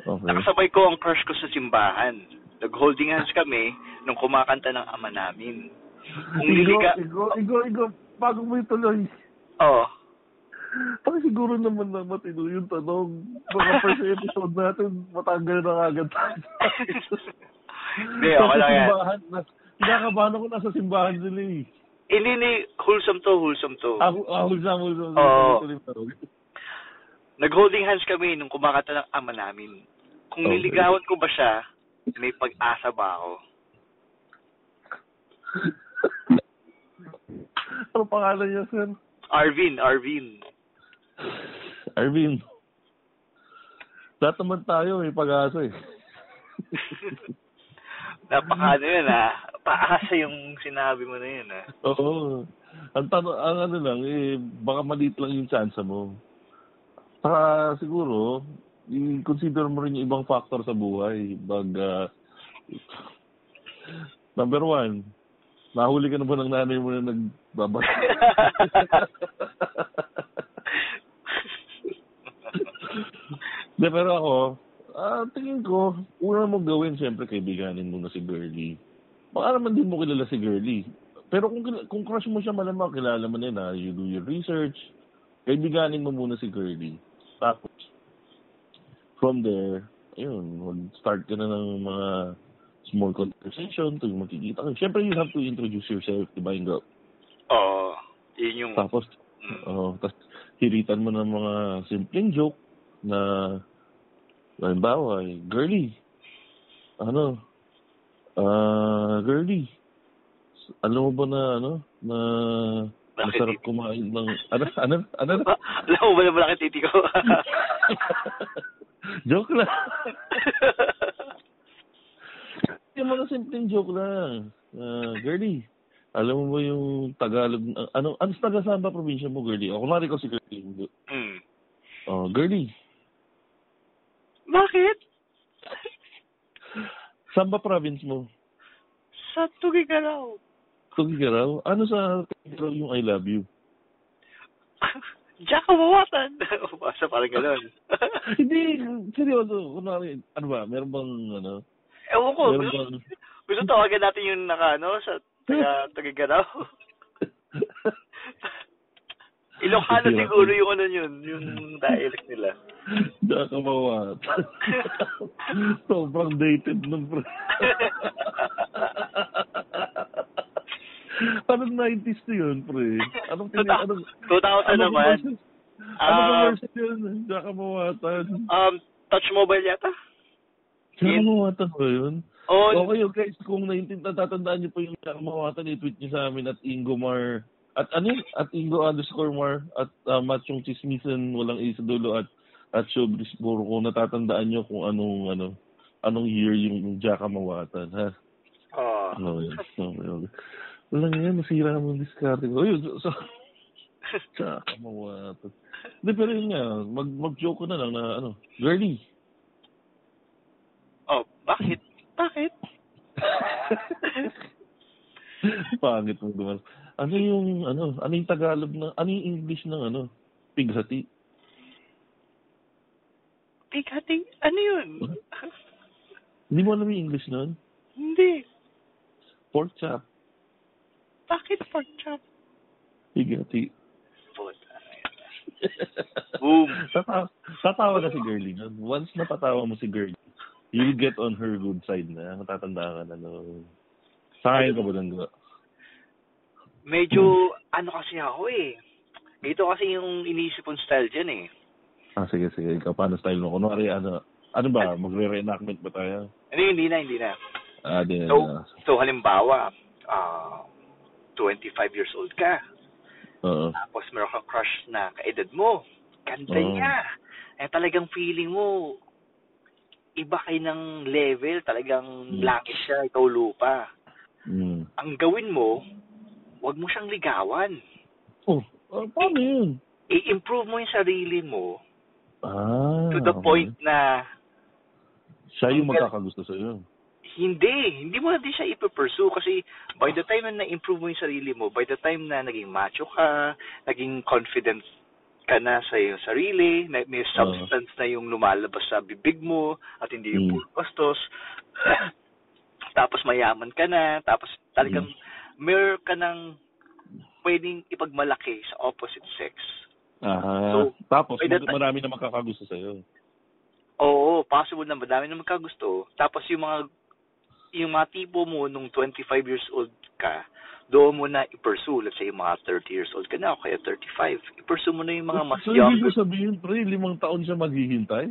Okay. Nakasabay ko ang crush ko sa simbahan. Nag-holding hands kami nung kumakanta ng ama namin. Kung liliga... Igo, igo, igo, bago mo ituloy. Oo. Oh. Parang siguro naman na matino yung tanong. Mga first episode natin, matanggal na agad tayo. Hindi, okay lang yan. Kinakabahan ako nasa simbahan sila eh. Hindi, hindi. Wholesome to, wholesome to. Ah, wholesome, wholesome. Oo. Nag-holding hands kami nung kumakata ng ama namin. Kung okay. niligawan ko ba siya, may pag-asa ba ako? Ano pangalan niya, sir? Arvin, Arvin. Arvin. Lahat naman tayo, may pag-asa eh. Napaka ano yun ah. Paasa yung sinabi mo na yun ah. Oo. Ang, tan- ang ano lang, eh, baka maliit lang yung chance mo. Saka siguro, i-consider mo rin yung ibang factor sa buhay. Bag, uh, number one, nahuli ka na ba ng nanay mo na nagbabasa? De, pero ako, ah, tingin ko, una mong gawin, siyempre, kaibiganin mo na si Girlie. Baka naman din mo kilala si Girlie. Pero kung, kung crush mo siya, malamang kilala mo na yun, ha? You do your research. Kaibiganin mo muna si Girlie. Tapos, from there, ayun, start ka na ng mga small conversation, tuwing makikita ka. Siyempre, you have to introduce yourself, diba yung girl? Oo, yun yung... Tapos, oh, tapos, hiritan mo ng mga simpleng joke na... Halimbawa, Girlie, ano, ah, uh, Girlie, alam mo ba na, ano, na, masarap kumain ng, ano, ano, ano? Alam mo ba na malaki titi ko? Joke lang. Yung mga simpleng joke lang. Uh, Girlie, alam mo ba yung Tagalog, ano, ano sa taga-samba probinsya mo, Girlie? O, kumari ko si Girlie. Mm. Oh, Girlie. Bakit? Saan ba province mo? Sa Tugigaraw. Tugigaraw? Ano sa Tugigaraw yung I love you? Diyak mawatan. Basta parang gano'n. Hindi, seryoso. Kunwari, ano ba? Meron bang, ano? Ewan ko. Meron gusto, bang... gusto tawagan natin yung naka, ano, sa taga, Tugigaraw. Ilocano siguro yung ano yun, yung dialect nila. Diyan ka mawat. Sobrang dated ng pre. Anong nineties na yun, pre? Anong kini- anong, two thousand naman. Anong version yun? Diyan ka mawatan. Um, touch mobile yata? Diyan ka mawatan ba yun? On... Okay, okay. Kung nineteen, natatandaan niyo po yung Diyan ka mawatan, i-tweet niyo sa amin at Ingomar... At ano? At Ingo underscore Mar, at uh, Machong Chismisan, walang isa dulo, at at Showbiz Buro, kung natatandaan nyo kung anong ano anong year yung Jaka Mawatan, ha? Oh. Ano yun? Okay. Wala nga yan, masira mo yung discarte ko. Ayun, so, Jaka Mawatan. Hindi, pero yun nga, mag, mag-joke ko na lang na ano, Girlie. Oh, bakit? Bakit? Pangit mong duman. Ano yung, ano, ano yung Tagalog na, ano yung English ng, ano, pighati? Pighati? Ano yun? Hindi mo alam yung English nun? Hindi. Pork chop. Bakit pork chop? Pighati. Boom. Tatawa, tatawa ka si Girlie nun. Once napatawa mo si Girlie, You'll get on her good side na. Matatanda ka na. No. Sakain ka ba ng gula? Medyo, ano kasi ako eh. Ito kasi yung iniisip kong style dyan eh. Ah, sige, sige. Ikaw, paano style mo? Kunwari, ano, ano ba? Magre-reenactment ba tayo? Ano, hindi na, hindi na. Ah, di na. So, so halimbawa, uh, twenty-five years old ka. Uh-huh. Tapos meron kang crush na kaedad mo. Ganda uh-huh. niya. Eh, talagang feeling mo, iba kayo ng level. Talagang mm. laki siya, ikaw lupa. Mm. Ang gawin mo, wag mo siyang ligawan. Oh, uh, paano yun? I- I-improve mo yung sarili mo ah, to the okay. point na siya yung magkakagusto sa'yo. Hindi. Hindi mo na din siya ipupursue kasi by the time na na-improve mo yung sarili mo, by the time na naging macho ka, naging confident ka na sa iyong sarili, may substance uh, na yung lumalabas sa bibig mo at hindi yung puro bastos, tapos mayaman ka na, tapos talagang mirror ka ng pwedeng ipagmalaki sa opposite sex. Aha. So, tapos marami na makakagusto sa'yo. Oo, possible na marami na makakagusto. Tapos yung mga yung mga tipo mo nung twenty-five years old ka, doon mo na i-pursue. Let's say, mga thirty years old ka na o kaya thirty-five. I-pursue mo na yung mga mas so, young. So, hindi ko sabihin, pre, limang taon siya maghihintay?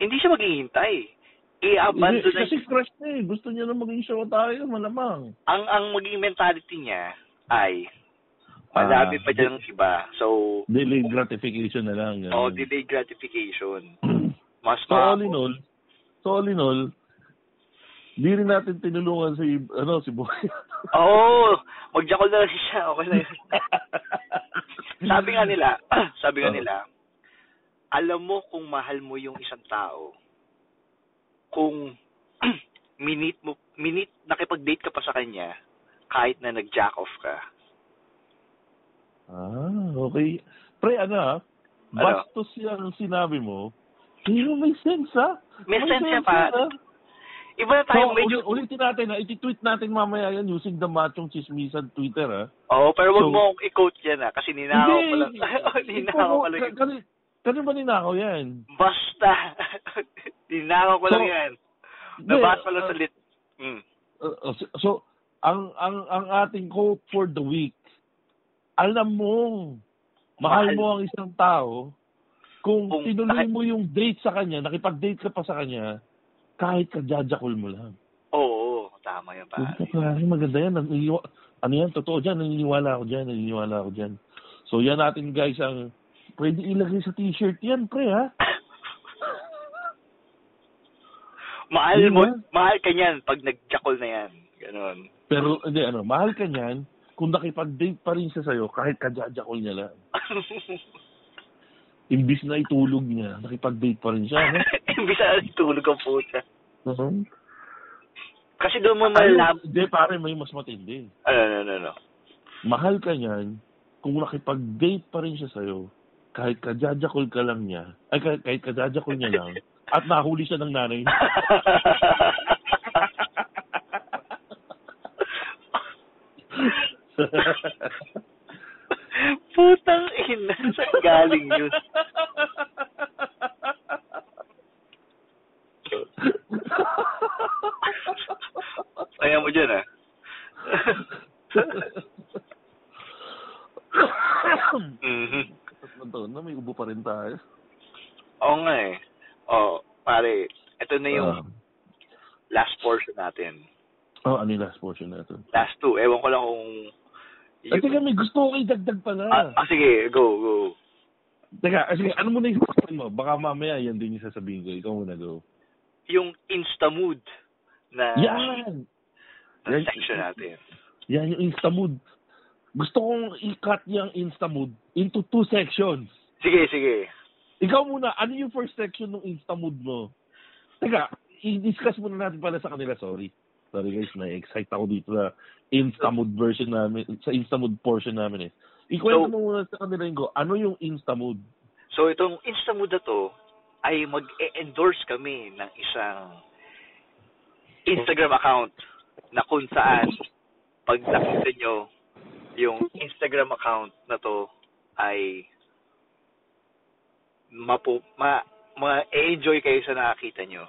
Hindi siya maghihintay. I-abandon na. Kasi crush na eh. Gusto niya na maging show tayo, malamang. Ang ang maging mentality niya ay malapit ah, pa dyan ng iba. So, delayed gratification na lang. Oo, oh, delayed gratification. Mas so, all in all, so all in all, di rin natin tinulungan si, ano, si Boy. Oo. Oh, magjakol na lang siya. Okay na yun. Sabi nga nila, sabi nga nila, alam mo kung mahal mo yung isang tao, kung minute mo, minute, nakipag-date ka pa sa kanya, kahit na nag-jack off ka. Ah, okay. Pre, ano, bastos yung sinabi mo, pero may sense, ha? May, may sense, sense pa. Ha? Iba na tayo so, medyo... Ulitin natin, ha? Iti-tweet natin mamaya yan using the Machong Chismisan Twitter, ha? Oo, pero wag so, mo akong i-quote yan, ha? Kasi ninakaw ko lang. Ninakaw ko lang. Kano ba ninakaw yan? Basta. Ninakaw ko so, lang yan. Nabasa ko lang uh, sa lit... Mm. Uh, so, so, ang ang ang ating quote for the week, alam mo, mahal, mahal mo ang isang tao, kung, kung tinuloy mo yung date sa kanya, nakipag-date ka pa sa kanya, kahit kadyajakol mo lang. Oo, tama yan, pare. Pare, maganda yan. Ano yan, totoo dyan. Naniniwala ako dyan, naniniwala ako dyan. So, yan natin, guys, ang pwede ilagay sa t-shirt yan, pre, ha? Mahal mo, mahal ka niyan pag nagjakol na yan. Ganun. Pero, hindi, ano, mahal ka niyan kung nakipag-date pa rin siya sa'yo kahit kadyajakol niya lang. Imbis na itulog niya, nakipag-date pa rin siya. No? Imbis na itulog ang puta. Uh-huh. Kasi doon mo malab... Hindi, pare, may mas matindi. Ano, ano, ano, ano. Mahal ka niyan kung nakipag-date pa rin siya sa'yo, kahit kadyajakol ka lang niya, ay kahit, kahit kadyajakol niya lang, at nahuli siya ng nanay niya. Putang ina, saan galing yun? Ayan mo dyan, ha? Mm-hmm. Doon na, may ubo pa rin tayo. Oo nga eh. O, pare, ito na yung uh, last portion natin. Oh, ano yung last portion natin? Last two. Ewan ko lang kung... You... At teka, may gusto ko kayo dagdag pala. Ah, ah, sige, go, go. Teka, ah, sige, ano muna yung question mo? Baka mamaya, yan din yung sasabihin ko. Ikaw muna, go. Yung Instamood na... Yan! Yan section natin. Yan, yung Instamood. Gusto kong i-cut yung Instamood into two sections. Sige, sige. Ikaw muna, ano yung first section ng Instamood mo? Teka, i-discuss muna natin pala sa kanila, sorry. Sorry guys, na-excite ako dito na Instamood version namin, sa Instamood portion namin eh. Ikwento so, mo muna sa kanila yung go, ano yung Instamood? So itong Instamood na to, ay mag-endorse kami ng isang Instagram account na kung saan pag nakita nyo yung Instagram account na to ay mapu- ma- ma-enjoy kayo sa nakakita nyo.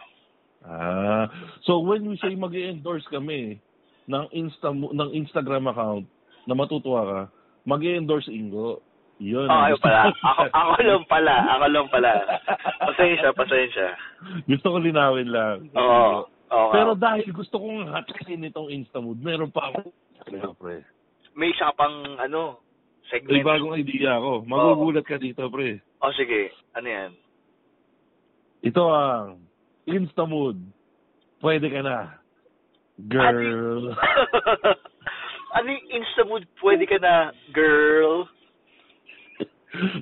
Ah, so when we say mag-endorse kami ng Insta ng Instagram account na matutuwa ka, mag-endorse Ingo. Yun. Oh, ayun pala. Ako, ako lang pala. Ako lang pala. Pasensya, pasensya. Gusto ko linawin lang. Oo. Okay. Pero dahil gusto kong hatsin itong Instamood, meron pa ako. Pre. May isa pang, ano, segment. May bagong idea ako. Magugulat ka dito, pre. Oh, sige. Ano yan? Ito ang Instamood. Pwede ka na. Girl. Ano yung Instamood? Pwede ka na. Girl.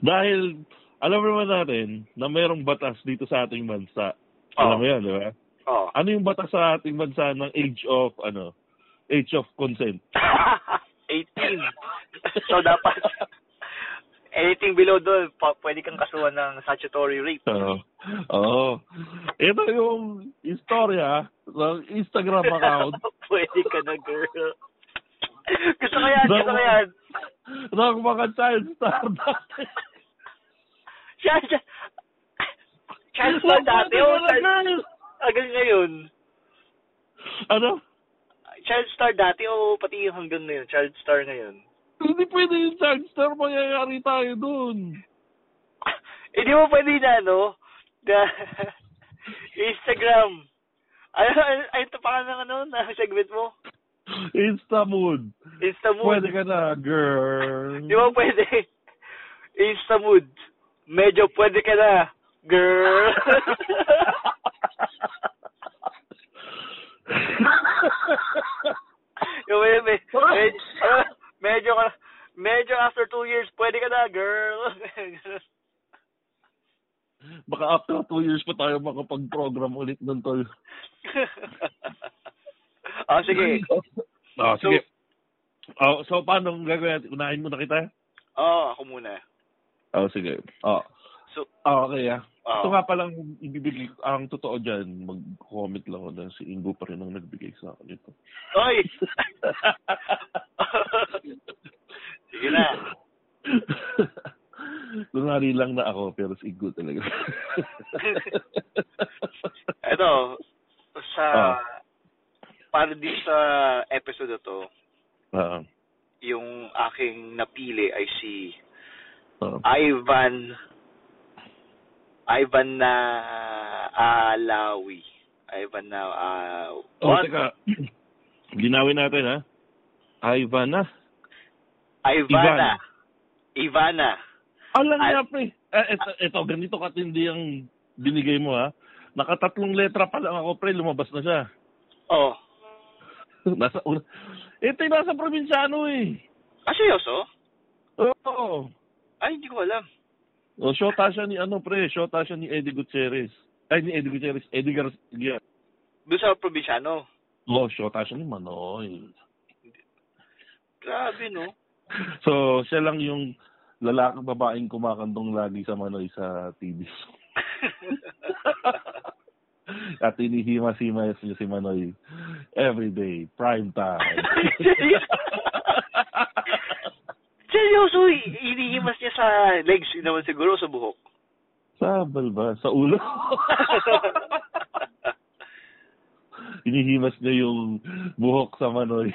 Dahil, alam naman natin na mayroong batas dito sa ating bansa. Alam oh. mo yan, di ba? Oh. Ano yung batas sa ating bansa ng age of, ano, age of consent? eighteen. So, dapat, anything below doon, pwede kang kasuhan ng statutory rape. Oo. Oh. Oh. Ito yung istorya ng Instagram account. Pwede ka na, girl. Gusto ko yan, gusto ko yan. Nang mga child star dati. Siya, siya. Child star dati. Oh, child... Hanggang ngayon. Ano? Child star dati o oh, pati hanggang ngayon. Child star ngayon. Hindi pwede yung child star. Mangyayari tayo dun. Hindi eh, mo pwede na, no? Na, Instagram. Ay, ay, ay, ito pa ka ng ano, na segment mo. Instamood. Instamood. Pwede ka na, girl. Hindi mo pwede. Instamood. Medyo pwede ka na, girl. Yo, may, may, may, uh, medyo medyo after two years pwede ka na, girl. Baka after two years pa tayo makapag-program ulit nun, tol. Ah, oh, sige. Oh, sige. Oh, so paano gagawin? Unahin muna kita? Oh, ako muna. Oh, sige. Oh. So, oh, okay ah. Oh. Ito nga palang ibibigay, ang totoo dyan, mag-comment lang ako na si Ingo pa rin ang nagbigay sa akin ito. Oy! Sige na. Lunari lang na ako, pero si Ingo talaga. Ito, sa, oh. para di sa episode to, uh-huh. yung aking napili ay si uh-huh. Ivan Ivana Alawi. Ivana Alawi. Oh, teka. Ginawin natin, ha? Ivana? Ivana. Ivana. Alam niya, pre. Ito, ito, ganito katindi ang binigay mo, ha? Nakatatlong letra pa lang ako, pre. Lumabas na siya. Oo. Oh. Nasa una. Ito yung nasa Probinsyano, eh. Ah, seryoso? Oo. Ay, hindi ko alam. O, shota siya ni ano, pre. Shota siya ni Eddie Gutierrez. Ay, ni Eddie Gutierrez. Eddie Garcia. Doon sa Probinsyano? O, shota siya ni Manoy. Grabe, no? So, siya lang yung lalaki babaeng kumakantong lagi sa Manoy sa T V. At inihima-sima niya si Manoy everyday, prime time. Seryoso, inihimas niya sa legs naman siguro, sa buhok. Sa balba, sa ulo. Inihimas niya yung buhok sa Manoy.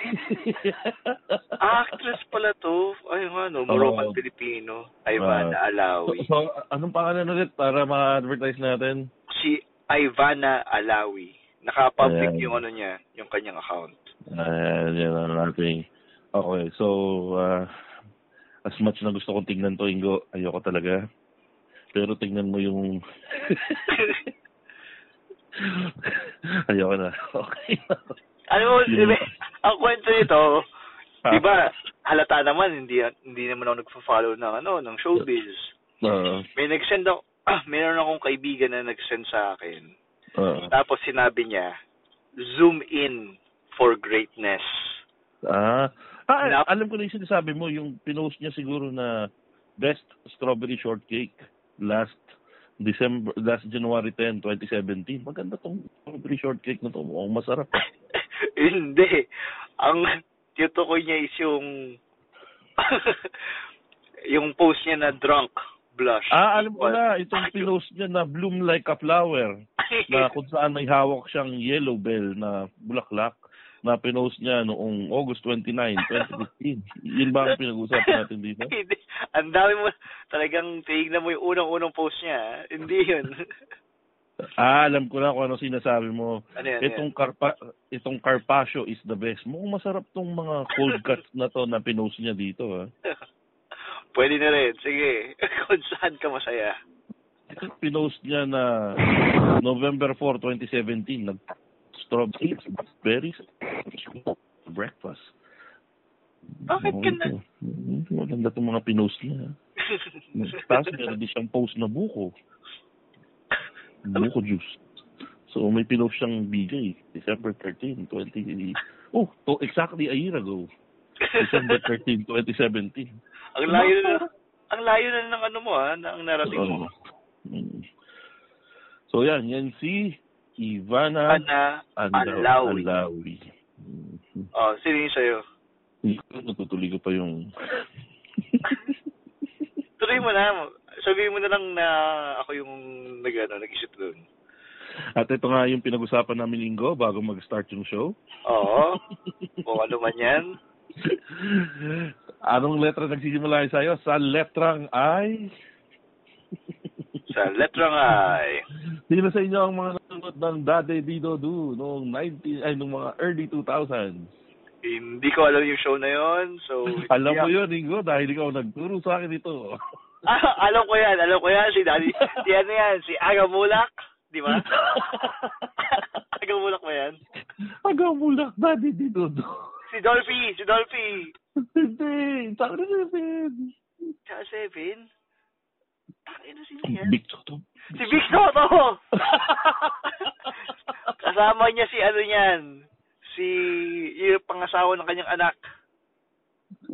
Actress pala to. Ay nga, no? Muroman uh, Pilipino. Ivana uh, Alawi. So, so, anong pangalan ulit para ma-advertise natin? Si Ivana Alawi. Naka-public ayan. Yung ano niya, yung kanyang account. Ayan, yan ang natin. Okay, so... Uh, as much na gusto kong tingnan to, Ingo, ayoko talaga. Pero tingnan mo yung... ayoko na. Okay. Ano mo, diba, ang kwento nito, di ba, halata naman, hindi hindi naman ako nagpa-follow ng, ano, ng showbiz. Uh, may nag-send ako, ah, mayroon akong kaibigan na nag-send sa akin. Uh, Tapos sinabi niya, zoom in for greatness. Ah, Ah, Nap- alam ko na yung sinasabi mo, yung pinost niya siguro na best strawberry shortcake last December, last January tenth, twenty seventeen. Maganda tong strawberry shortcake na to. Mukhang masarap. Hindi. Ang tinutukoy niya is yung yung post niya na drunk blush. Ah, alam ko na, itong pinost niya na bloom like a flower, na kung saan may hawak siyang yellow bell na bulaklak, na pinost niya noong August twenty-ninth, twenty fifteen. Yun ba ang pinag-usapan natin dito? Ang dami mo, talagang tignan mo yung unang-unang post niya. Hindi yun. Ah, alam ko na kung ano sinasabi mo. Ano yan, itong, yan? Carpa, itong Carpaccio is the best. Mukhang masarap tong mga cold cuts na to na pinost niya dito. Ha? Pwede na rin. Sige. Kung saan ka masaya. Pinost niya na November fourth, twenty seventeen. Nag-strawberry berries breakfast. Bakit ka na? Maganda itong mga pinost niya. Tapos meron din siyang post na buko. Buko juice. So may pinost siyang B J, December thirteenth, twenty... Oh, to exactly a year ago. December thirteenth, twenty seventeen. Ang layo na, ang layo na ng ano mo ha, ang narating mo. So yan, yan si Ivana Alawi. Alawi. Oh, sino yun sa'yo? Natutuloy ko pa yung... Tuloy mo na. Sabihin mo na lang na ako yung nag, ano, nag-isip doon. At ito nga yung pinag-usapan namin linggo bago mag-start yung show. Oo. Kung ano man yan. Anong letra nagsisimula sa'yo? Sa letrang I? Sa letrang I. Sino sa inyo ang mga nanonood ng Daddy Di Do Du noong nineteen, ay, noong mga early two thousands? Hindi ko alam yung show na yon, so alam mo yun, Ingo, dahil ikaw nagturo sa akin ito. Ah, alam ko yan, alam ko yan. Si Daddy, si ano yan, si Agamulak, di ba? Agamulak ba yan? Agamulak, Daddy Di Do Du. Si Dolphy, si Dolphy. Hindi, sa akin na seven. Sa seven? Takin na sino yan? Big Toto. Si Big Toto! Kasama niya si ano yan. Si yung pangasawa ng kanyang anak.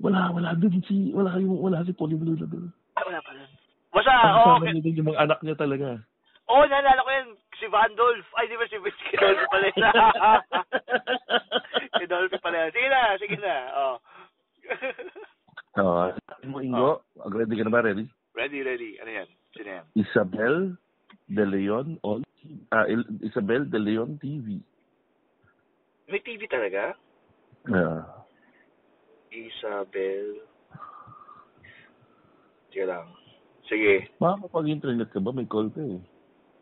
Wala, wala doon si, wala yung, wala si Polly Blue na doon. Ah, wala pa doon. Basta, oo. Kasama niya yung mga anak niya talaga. Oo, oh, naalala ko yan. Si Vandolph. Ay, di ba si Dolphy pala yun? Si Dolphy pala yun. Sige na, sige na. Oo. Oh. Sabi mo, Ingo, oh. Ready ka na ba? Ready? Ready, ready. Ano yan? Sino yan? Isabelle de Leon on uh, Isabelle de Leon T V. May T V talaga? Yeah. Isabel. Sige lang. Sige. Makakapag-internet ka ba? May call ka eh.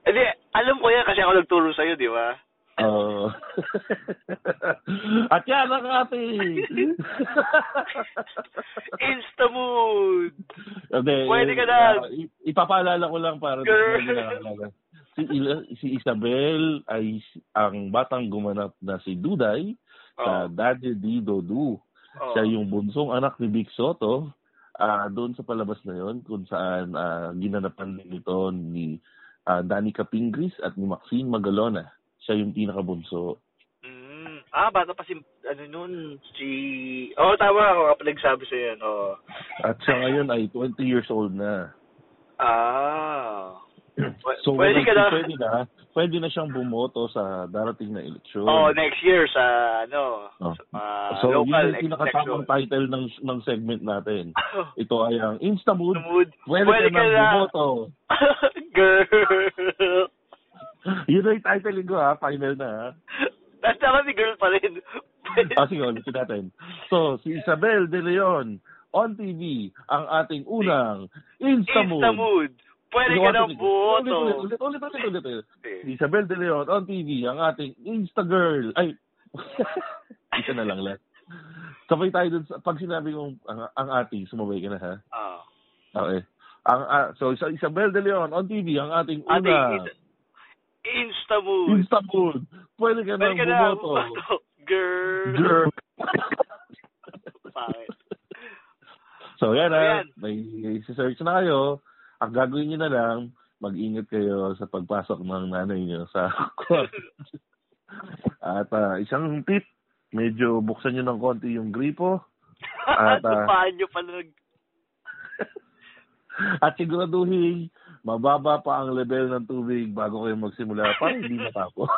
Eh di, alam ko yan kasi ako nagturo sa'yo, di ba? Oo. Uh, At yan ang ating Instamood! Okay, pwede ka na. Uh, ipapaalala ko lang para girl. Si, si Isabel ay ang batang gumanap na si Duday oh. Sa Daddy Di Do Du. Oh. Siya yung bunsong anak ni Big Soto uh, doon sa palabas na yon kung saan uh, ginanapan nito ni uh, Danica Pingris at ni Maxine Magalona. Siya yung pinakabunso. Mm. Ah, bata pa si, ano nun, si... Oo, oh, tama ako kapag nagsabi sa'yo yan. Oh. At siya ngayon ay twenty years old na. Ah... So, pwede ka na. Pwede na, pwede na siyang bumoto sa darating na eleksyon. Oh, next year sa ano, oh. uh, so, local election. So, yun yung pinakatamang title ng ng segment natin. Ito ay ang Instamood. Pwede, pwede ka, ka na bumoto. Girl. Yun yung title ko ha, final na ha. Nasa si girl pa rin. Ah, sige, ulitin natin. So, si Isabelle de Leon on T V, ang ating unang Instamood. Instamood. Pwede ka ng buto. Ulit, ulit, ulit, ulit, ulit. Isabelle de Leon on T V, ang ating Instagirl. Ay, isa na lang lahat. Sabay tayo dun, pag sinabi kong ang, ang ating, sumabay ka na ha? Oo. Okay. Ang, uh, so, Isabelle de Leon on T V, ang ating una. Ating Instamood. Instamood. Pwede ka ng buto. Girl. Girl. So, yan ha. May search na kayo. Ang gagawin nyo na lang, mag-ingat kayo sa pagpasok ng nanay nyo sa court. At uh, isang tip, medyo buksan nyo ng konti yung gripo. At uh, paano nyo palag? At siguraduhin, mababa pa ang level ng tubig bago kayo magsimula para hindi matapos.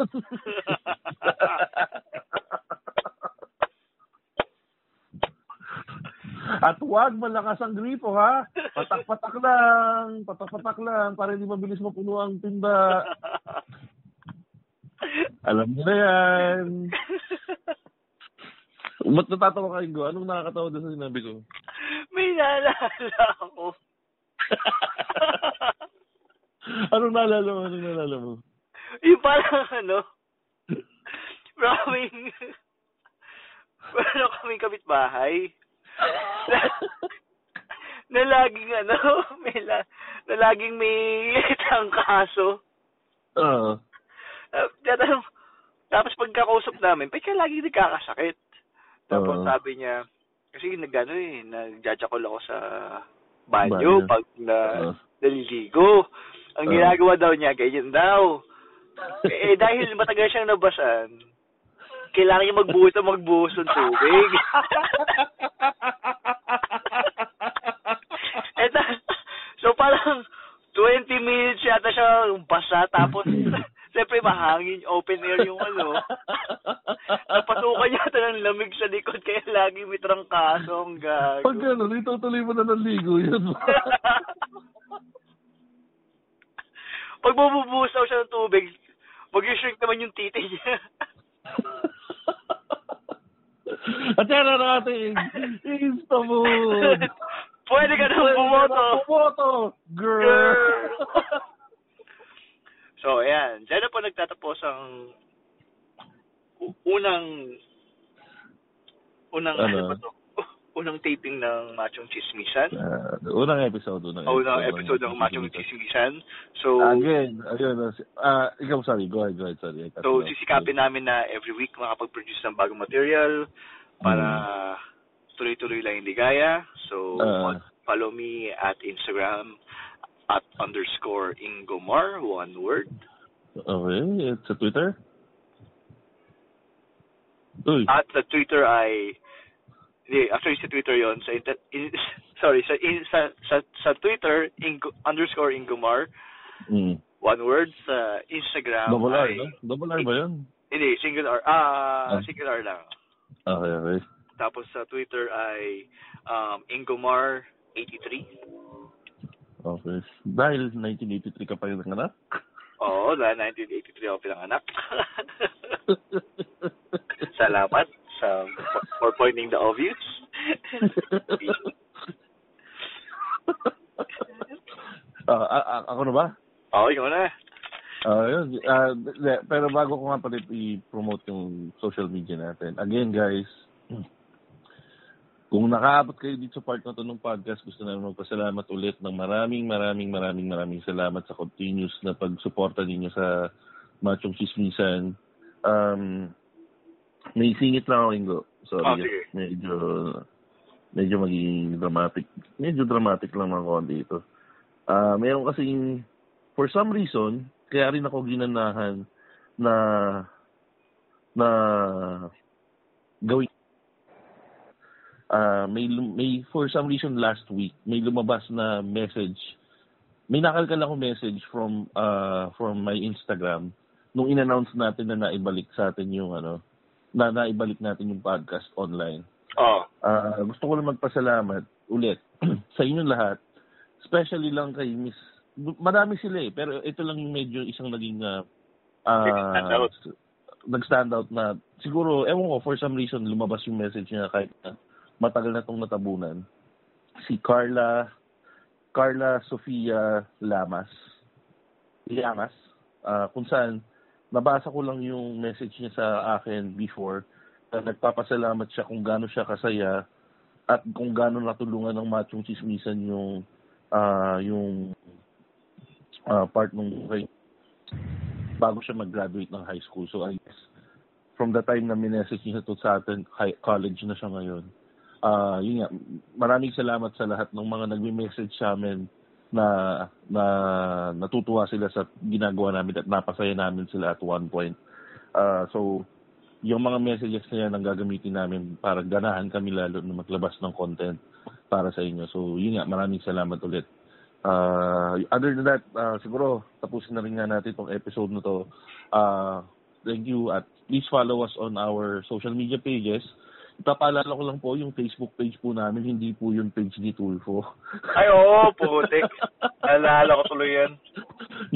At huwag malakas ang gripo ha. Patak-patak lang, patak-patak lang, para hindi mabilis mapuno ang timba. Alam niyo na yan. Ba't natatawa kayo? Anong nakakatawa doon sa sinabi ko? May naalala ako. Anong naalala mo? Anong naalala mo? Yung parang ano, maraming, maraming kaming kapitbahay. na, na laging ano, may la, na laging may tangkaso. Oo. Uh. Uh, tapos pagkakausap namin, pwede ka laging nagkakasakit. Tapos uh. sabi niya, kasi nag-ano eh, nag-jajakol ako sa banyo, banyo. Pag na, uh. naliligo. Ang uh. ginagawa daw niya, ganyan daw. Eh, dahil matagal siyang nabasan, kailangan niya magbuhos na magbuhos ng tubig. Eto, so parang twenty minutes yata siya basa, tapos siyempre mahangin, open air yung ano. Napasukan niya ito ng lamig sa likod, kaya lagi may trangkaso, ang gago. Pag gano'n, itutuloy mo na ng ligo yun. Pag bububuhos daw siya ng tubig, mag-shrink naman yung titi niya. At yan na natin, Instabon! Pwede ka nang bumoto! Bumoto! Girl! Girl. So, ayan. Diyan na po nagtatapos ang unang unang ano? Ano unang taping ng Machong Chismisan. Uh, unang episode. Unang, unang episode, episode ng Machong Chismisan. So, again, again, uh, ikaw, sorry. Go ahead, go ahead, sorry. So, sisikapin namin na every week makapag-produce ng bagong material para mm. tuloy-tuloy lang yung ligaya. So, uh, follow me at Instagram at underscore Ingomar, one word. Okay, it's a Twitter? Uy. At sa Twitter ay Hindi, actually sa Twitter yon sa in, sorry, sa, in, sa sa sa Twitter ing, underscore Ingomar. Mm. One word sa Instagram. Double R, ay, no? Double R ba yun? Hindi, single R. Ah, ah, single R lang. Okay, okay. Tapos sa Twitter ay um, Ingomar eighty-three. Okay. Dahil nineteen eighty-three ka pa yung anak? Oo, dahil nineteen eighty-three ako pinanganak. Salamat. Um, for, for pointing the obvious. uh, a- a- ako na ba? Oo, oh, ikaw na. Uh, yun, uh, de- pero bago ko nga pala i-promote yung social media natin. Again, guys, kung nakaabot kayo dito sa part na ito ng podcast, gusto namin magpasalamat ulit ng maraming, maraming, maraming, maraming salamat sa continuous na pag-suporta ninyo sa Machong Chismisan. Um... May singit lang ako, Ingo. Sorry. Oh, okay. Medyo, medyo magiging dramatic. Medyo dramatic lang mga konti ito. Uh, mayroon kasing, for some reason, kaya rin ako ginanahan na, na, gawin. Uh, may, may, for some reason, last week, may lumabas na message. May nakalkal akong message from, uh, from my Instagram nung in-announce natin na naibalik sa atin yung, ano, na naibalik natin yung podcast online. Oh. Uh, gusto ko lang magpasalamat ulit sa inyong lahat. Especially lang kay Miss... Marami sila eh, pero ito lang yung medyo isang naging... Uh, uh, nag-stand out na... Siguro, ewan ko, for some reason, lumabas yung message niya kahit na matagal na itong natabunan. Si Carla... Carla Sofia Lamas. Lamas. Uh, kung saan... Nabasa ko lang yung message niya sa akin before na nagpapasalamat siya kung gaano siya kasaya at kung gaano natulungan ng Machong Chismisan yung uh, yung uh, part ng buhay bago siya mag-graduate ng high school. So I guess from the time na minessage niya to sa atin, college na siya ngayon. Uh, yun nga, maraming salamat sa lahat ng mga nagme-message sa amin na na natutuwa sila sa ginagawa namin at napasaya namin sila at one point. Uh, so, yung mga messages na yan ang gagamitin namin para ganahan kami lalo na maglabas ng content para sa inyo. So, yun nga, maraming salamat ulit. Uh, other than that, uh, siguro tapusin na rin nga natin itong episode na to. Uh, thank you at please follow us on our social media pages. Papaalala ko lang po, yung Facebook page po namin, hindi po yung page ni Tulfo. Ay, oo, putik. Alala ko tuloy yan.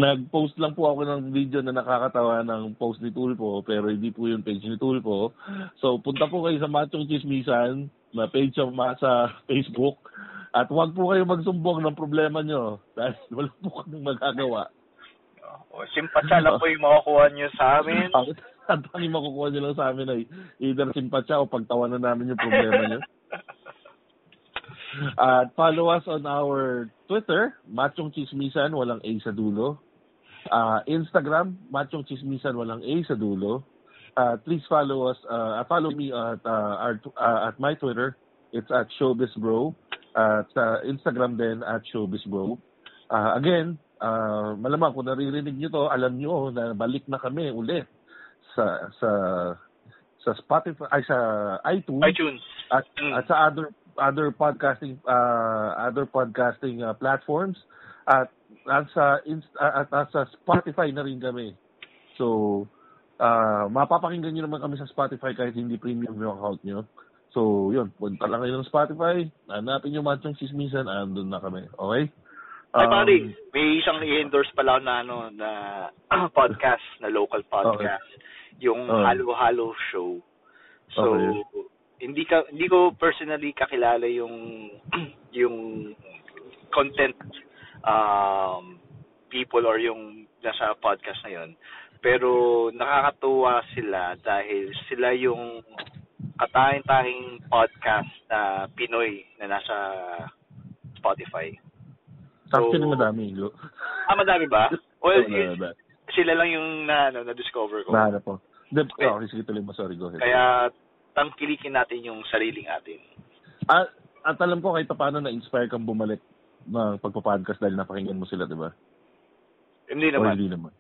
Nag-post lang po ako ng video na nakakatawa ng post ni Tulfo, pero hindi po yung page ni Tulfo. So, punta po kayo sa Machong Chismisan, na page of Masa Facebook, at huwag po kayo magsumbong ng problema nyo, dahil wala po kayong magagawa. O, simpatsa lang po yung makukuha nyo sa amin. At ang yung makukuha nyo lang sa amin ay either simpatsa o pagtawanan namin yung problema nyo. At follow us on our Twitter, Machong Chismisan, walang A sa dulo. Uh, Instagram, Machong Chismisan, walang A sa dulo. Uh, please follow us, uh, follow me at, uh, our, uh, at my Twitter. It's at ShowbizBro. At uh, Instagram din, at ShowbizBro. Uh, again, uh, malamang kung naririnig nyo to, alam nyo na balik na kami ulit sa sa sa Spotify ay sa iTunes, iTunes. At, mm. at sa other other podcasting uh, other podcasting uh, platforms at at sa inst- at, at sa Spotify na rin kami. So uh, mapapakinggan niyo naman kami sa Spotify kahit hindi premium yung account niyo. So yun, punta lang kayo ng Spotify, hanapin yung Machong Chismisan, andun na kami. Okay? Ay, um, pari, may isang i-endorse pala na, ano, na uh, podcast, na local podcast, okay. Yung okay. Halo-Halo Show. So, okay. hindi ka hindi ko personally kakilala yung yung content um, people or yung nasa podcast na yun. Pero nakakatuwa sila dahil sila yung katahing-tahing podcast na Pinoy na nasa Spotify. Actually, so, madami. Ah, madami ba? Well, oh, yun, madami. Sila lang yung na, ano, na-discover ko. Nahanap po. Dep- okay. Oh, sige tuloy mo. Sorry, go ahead. Kaya, tangkilikin natin yung sariling natin. At, at alam ko kahit paano na-inspire kang bumalik ng pagpa-podcast dahil napakinggan mo sila, di ba? Hindi naman. O, hindi naman.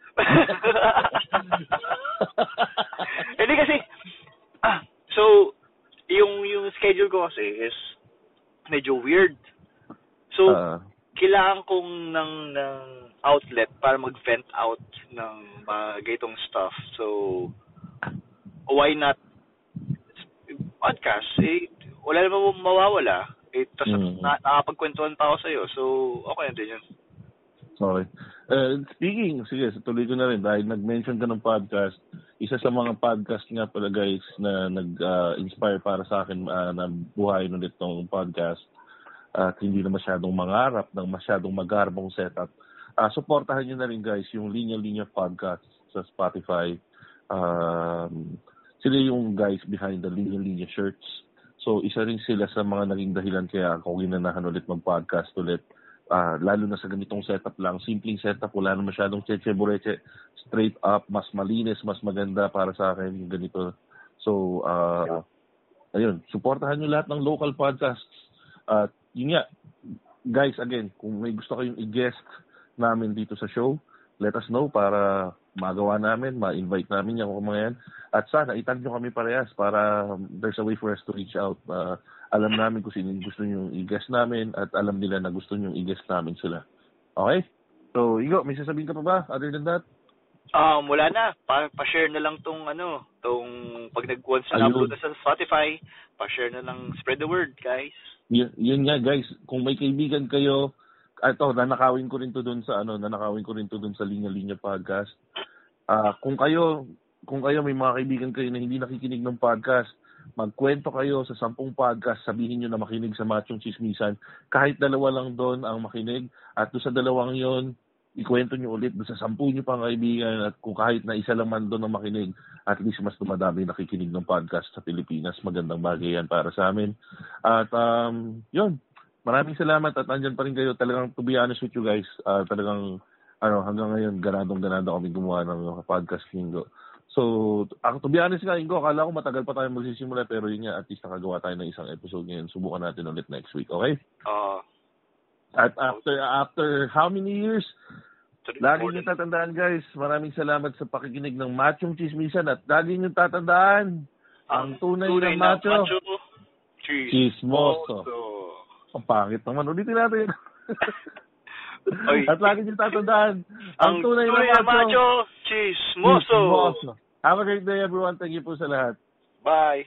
Hindi kasi, ah, so, yung yung schedule ko kasi is medyo weird. So, uh, kailangan kong ng, ng outlet para mag-vent out ng mga gaytong stuff. So, why not podcast? Eh, wala naman mawawala. Eh, tas, mm. na, nakapagkwentuhan pa ako sa'yo. So, okay din yun. Sorry. Uh, speaking, sige, tuloy ko na rin. Dahil nag-mention ka ng podcast, isa sa mga podcast nga pala guys na nag-inspire uh, para sa akin uh, na buhayin ulit ng podcast. At hindi na masyadong mangarap ng masyadong magarbong setup. Uh, supportahan nyo na rin guys yung Linya-Linya podcast sa Spotify. Um, sila yung guys behind the Linya-Linya shirts. So isa rin sila sa mga naging dahilan kaya ako ginanahan ulit mag-podcast ulit. Uh, lalo na sa ganitong setup lang. Simpleng setup, wala na masyadong cheche-bureche. Straight up, mas malinis, mas maganda para sa akin yung ganito. So, uh, ayun, supportahan nyo lahat ng local podcasts. At uh, yun nga, guys, again, kung may gusto kayong i-guest namin dito sa show, let us know para magawa namin, ma-invite namin yung mga yan. At sana, itag nyo kami parehas para there's a way for us to reach out. Uh, alam namin kung sino gusto nyo i-guest namin at alam nila na gusto nyo i-guest namin sila. Okay? So, Igo, may sasabihin ka pa ba other than that? Um, wala na. Pa- pa-share na lang tong ano, tong pag nag-once na upload na sa Spotify, pa-share na lang, spread the word, guys. Yun, yun nga guys, kung may kaibigan kayo, ato nanakawin ko rin to doon sa ano, nanakawin ko rin to doon sa Linya-Linya podcast. Ah, uh, kung kayo, kung kayo may mga kaibigan kayo na hindi nakikinig ng podcast, magkwento kayo sa sampung podcast, sabihin niyo na makinig sa Machong Chismisan, kahit dalawa lang doon ang makinig at doon sa dalawang 'yon, ikwento niyo ulit doon sa sampu niyo pang kaibigan at kung kahit na isa lang man doon ang makinig, at least mas dumadami nakikinig ng podcast sa Pilipinas. Magandang bagay yan para sa amin. At um, yun, maraming salamat at nandyan pa rin kayo. Talagang to be honest with you guys, uh, talagang ano, hanggang ngayon, ganadong-ganado kami gumawa ng podcast Ingo. So, to be honest nga Ingo, akala ko matagal pa tayo magsisimula pero yun nga, at least nakagawa tayo ng isang episode ngayon. Subukan natin ulit next week, okay? Uh, at after after how many years? Lagi nyo tatandaan guys, maraming salamat sa pakikinig ng Machong Chismisan at lagi nyo tatandaan ang tunay, tunay ng macho, macho. Chismoso. Ang pangit naman, ulitin natin. At lagi nyo tatandaan ang tunay, tunay ng macho, macho. Chismoso. Chismoso. Have a great day everyone, thank you po sa lahat. Bye.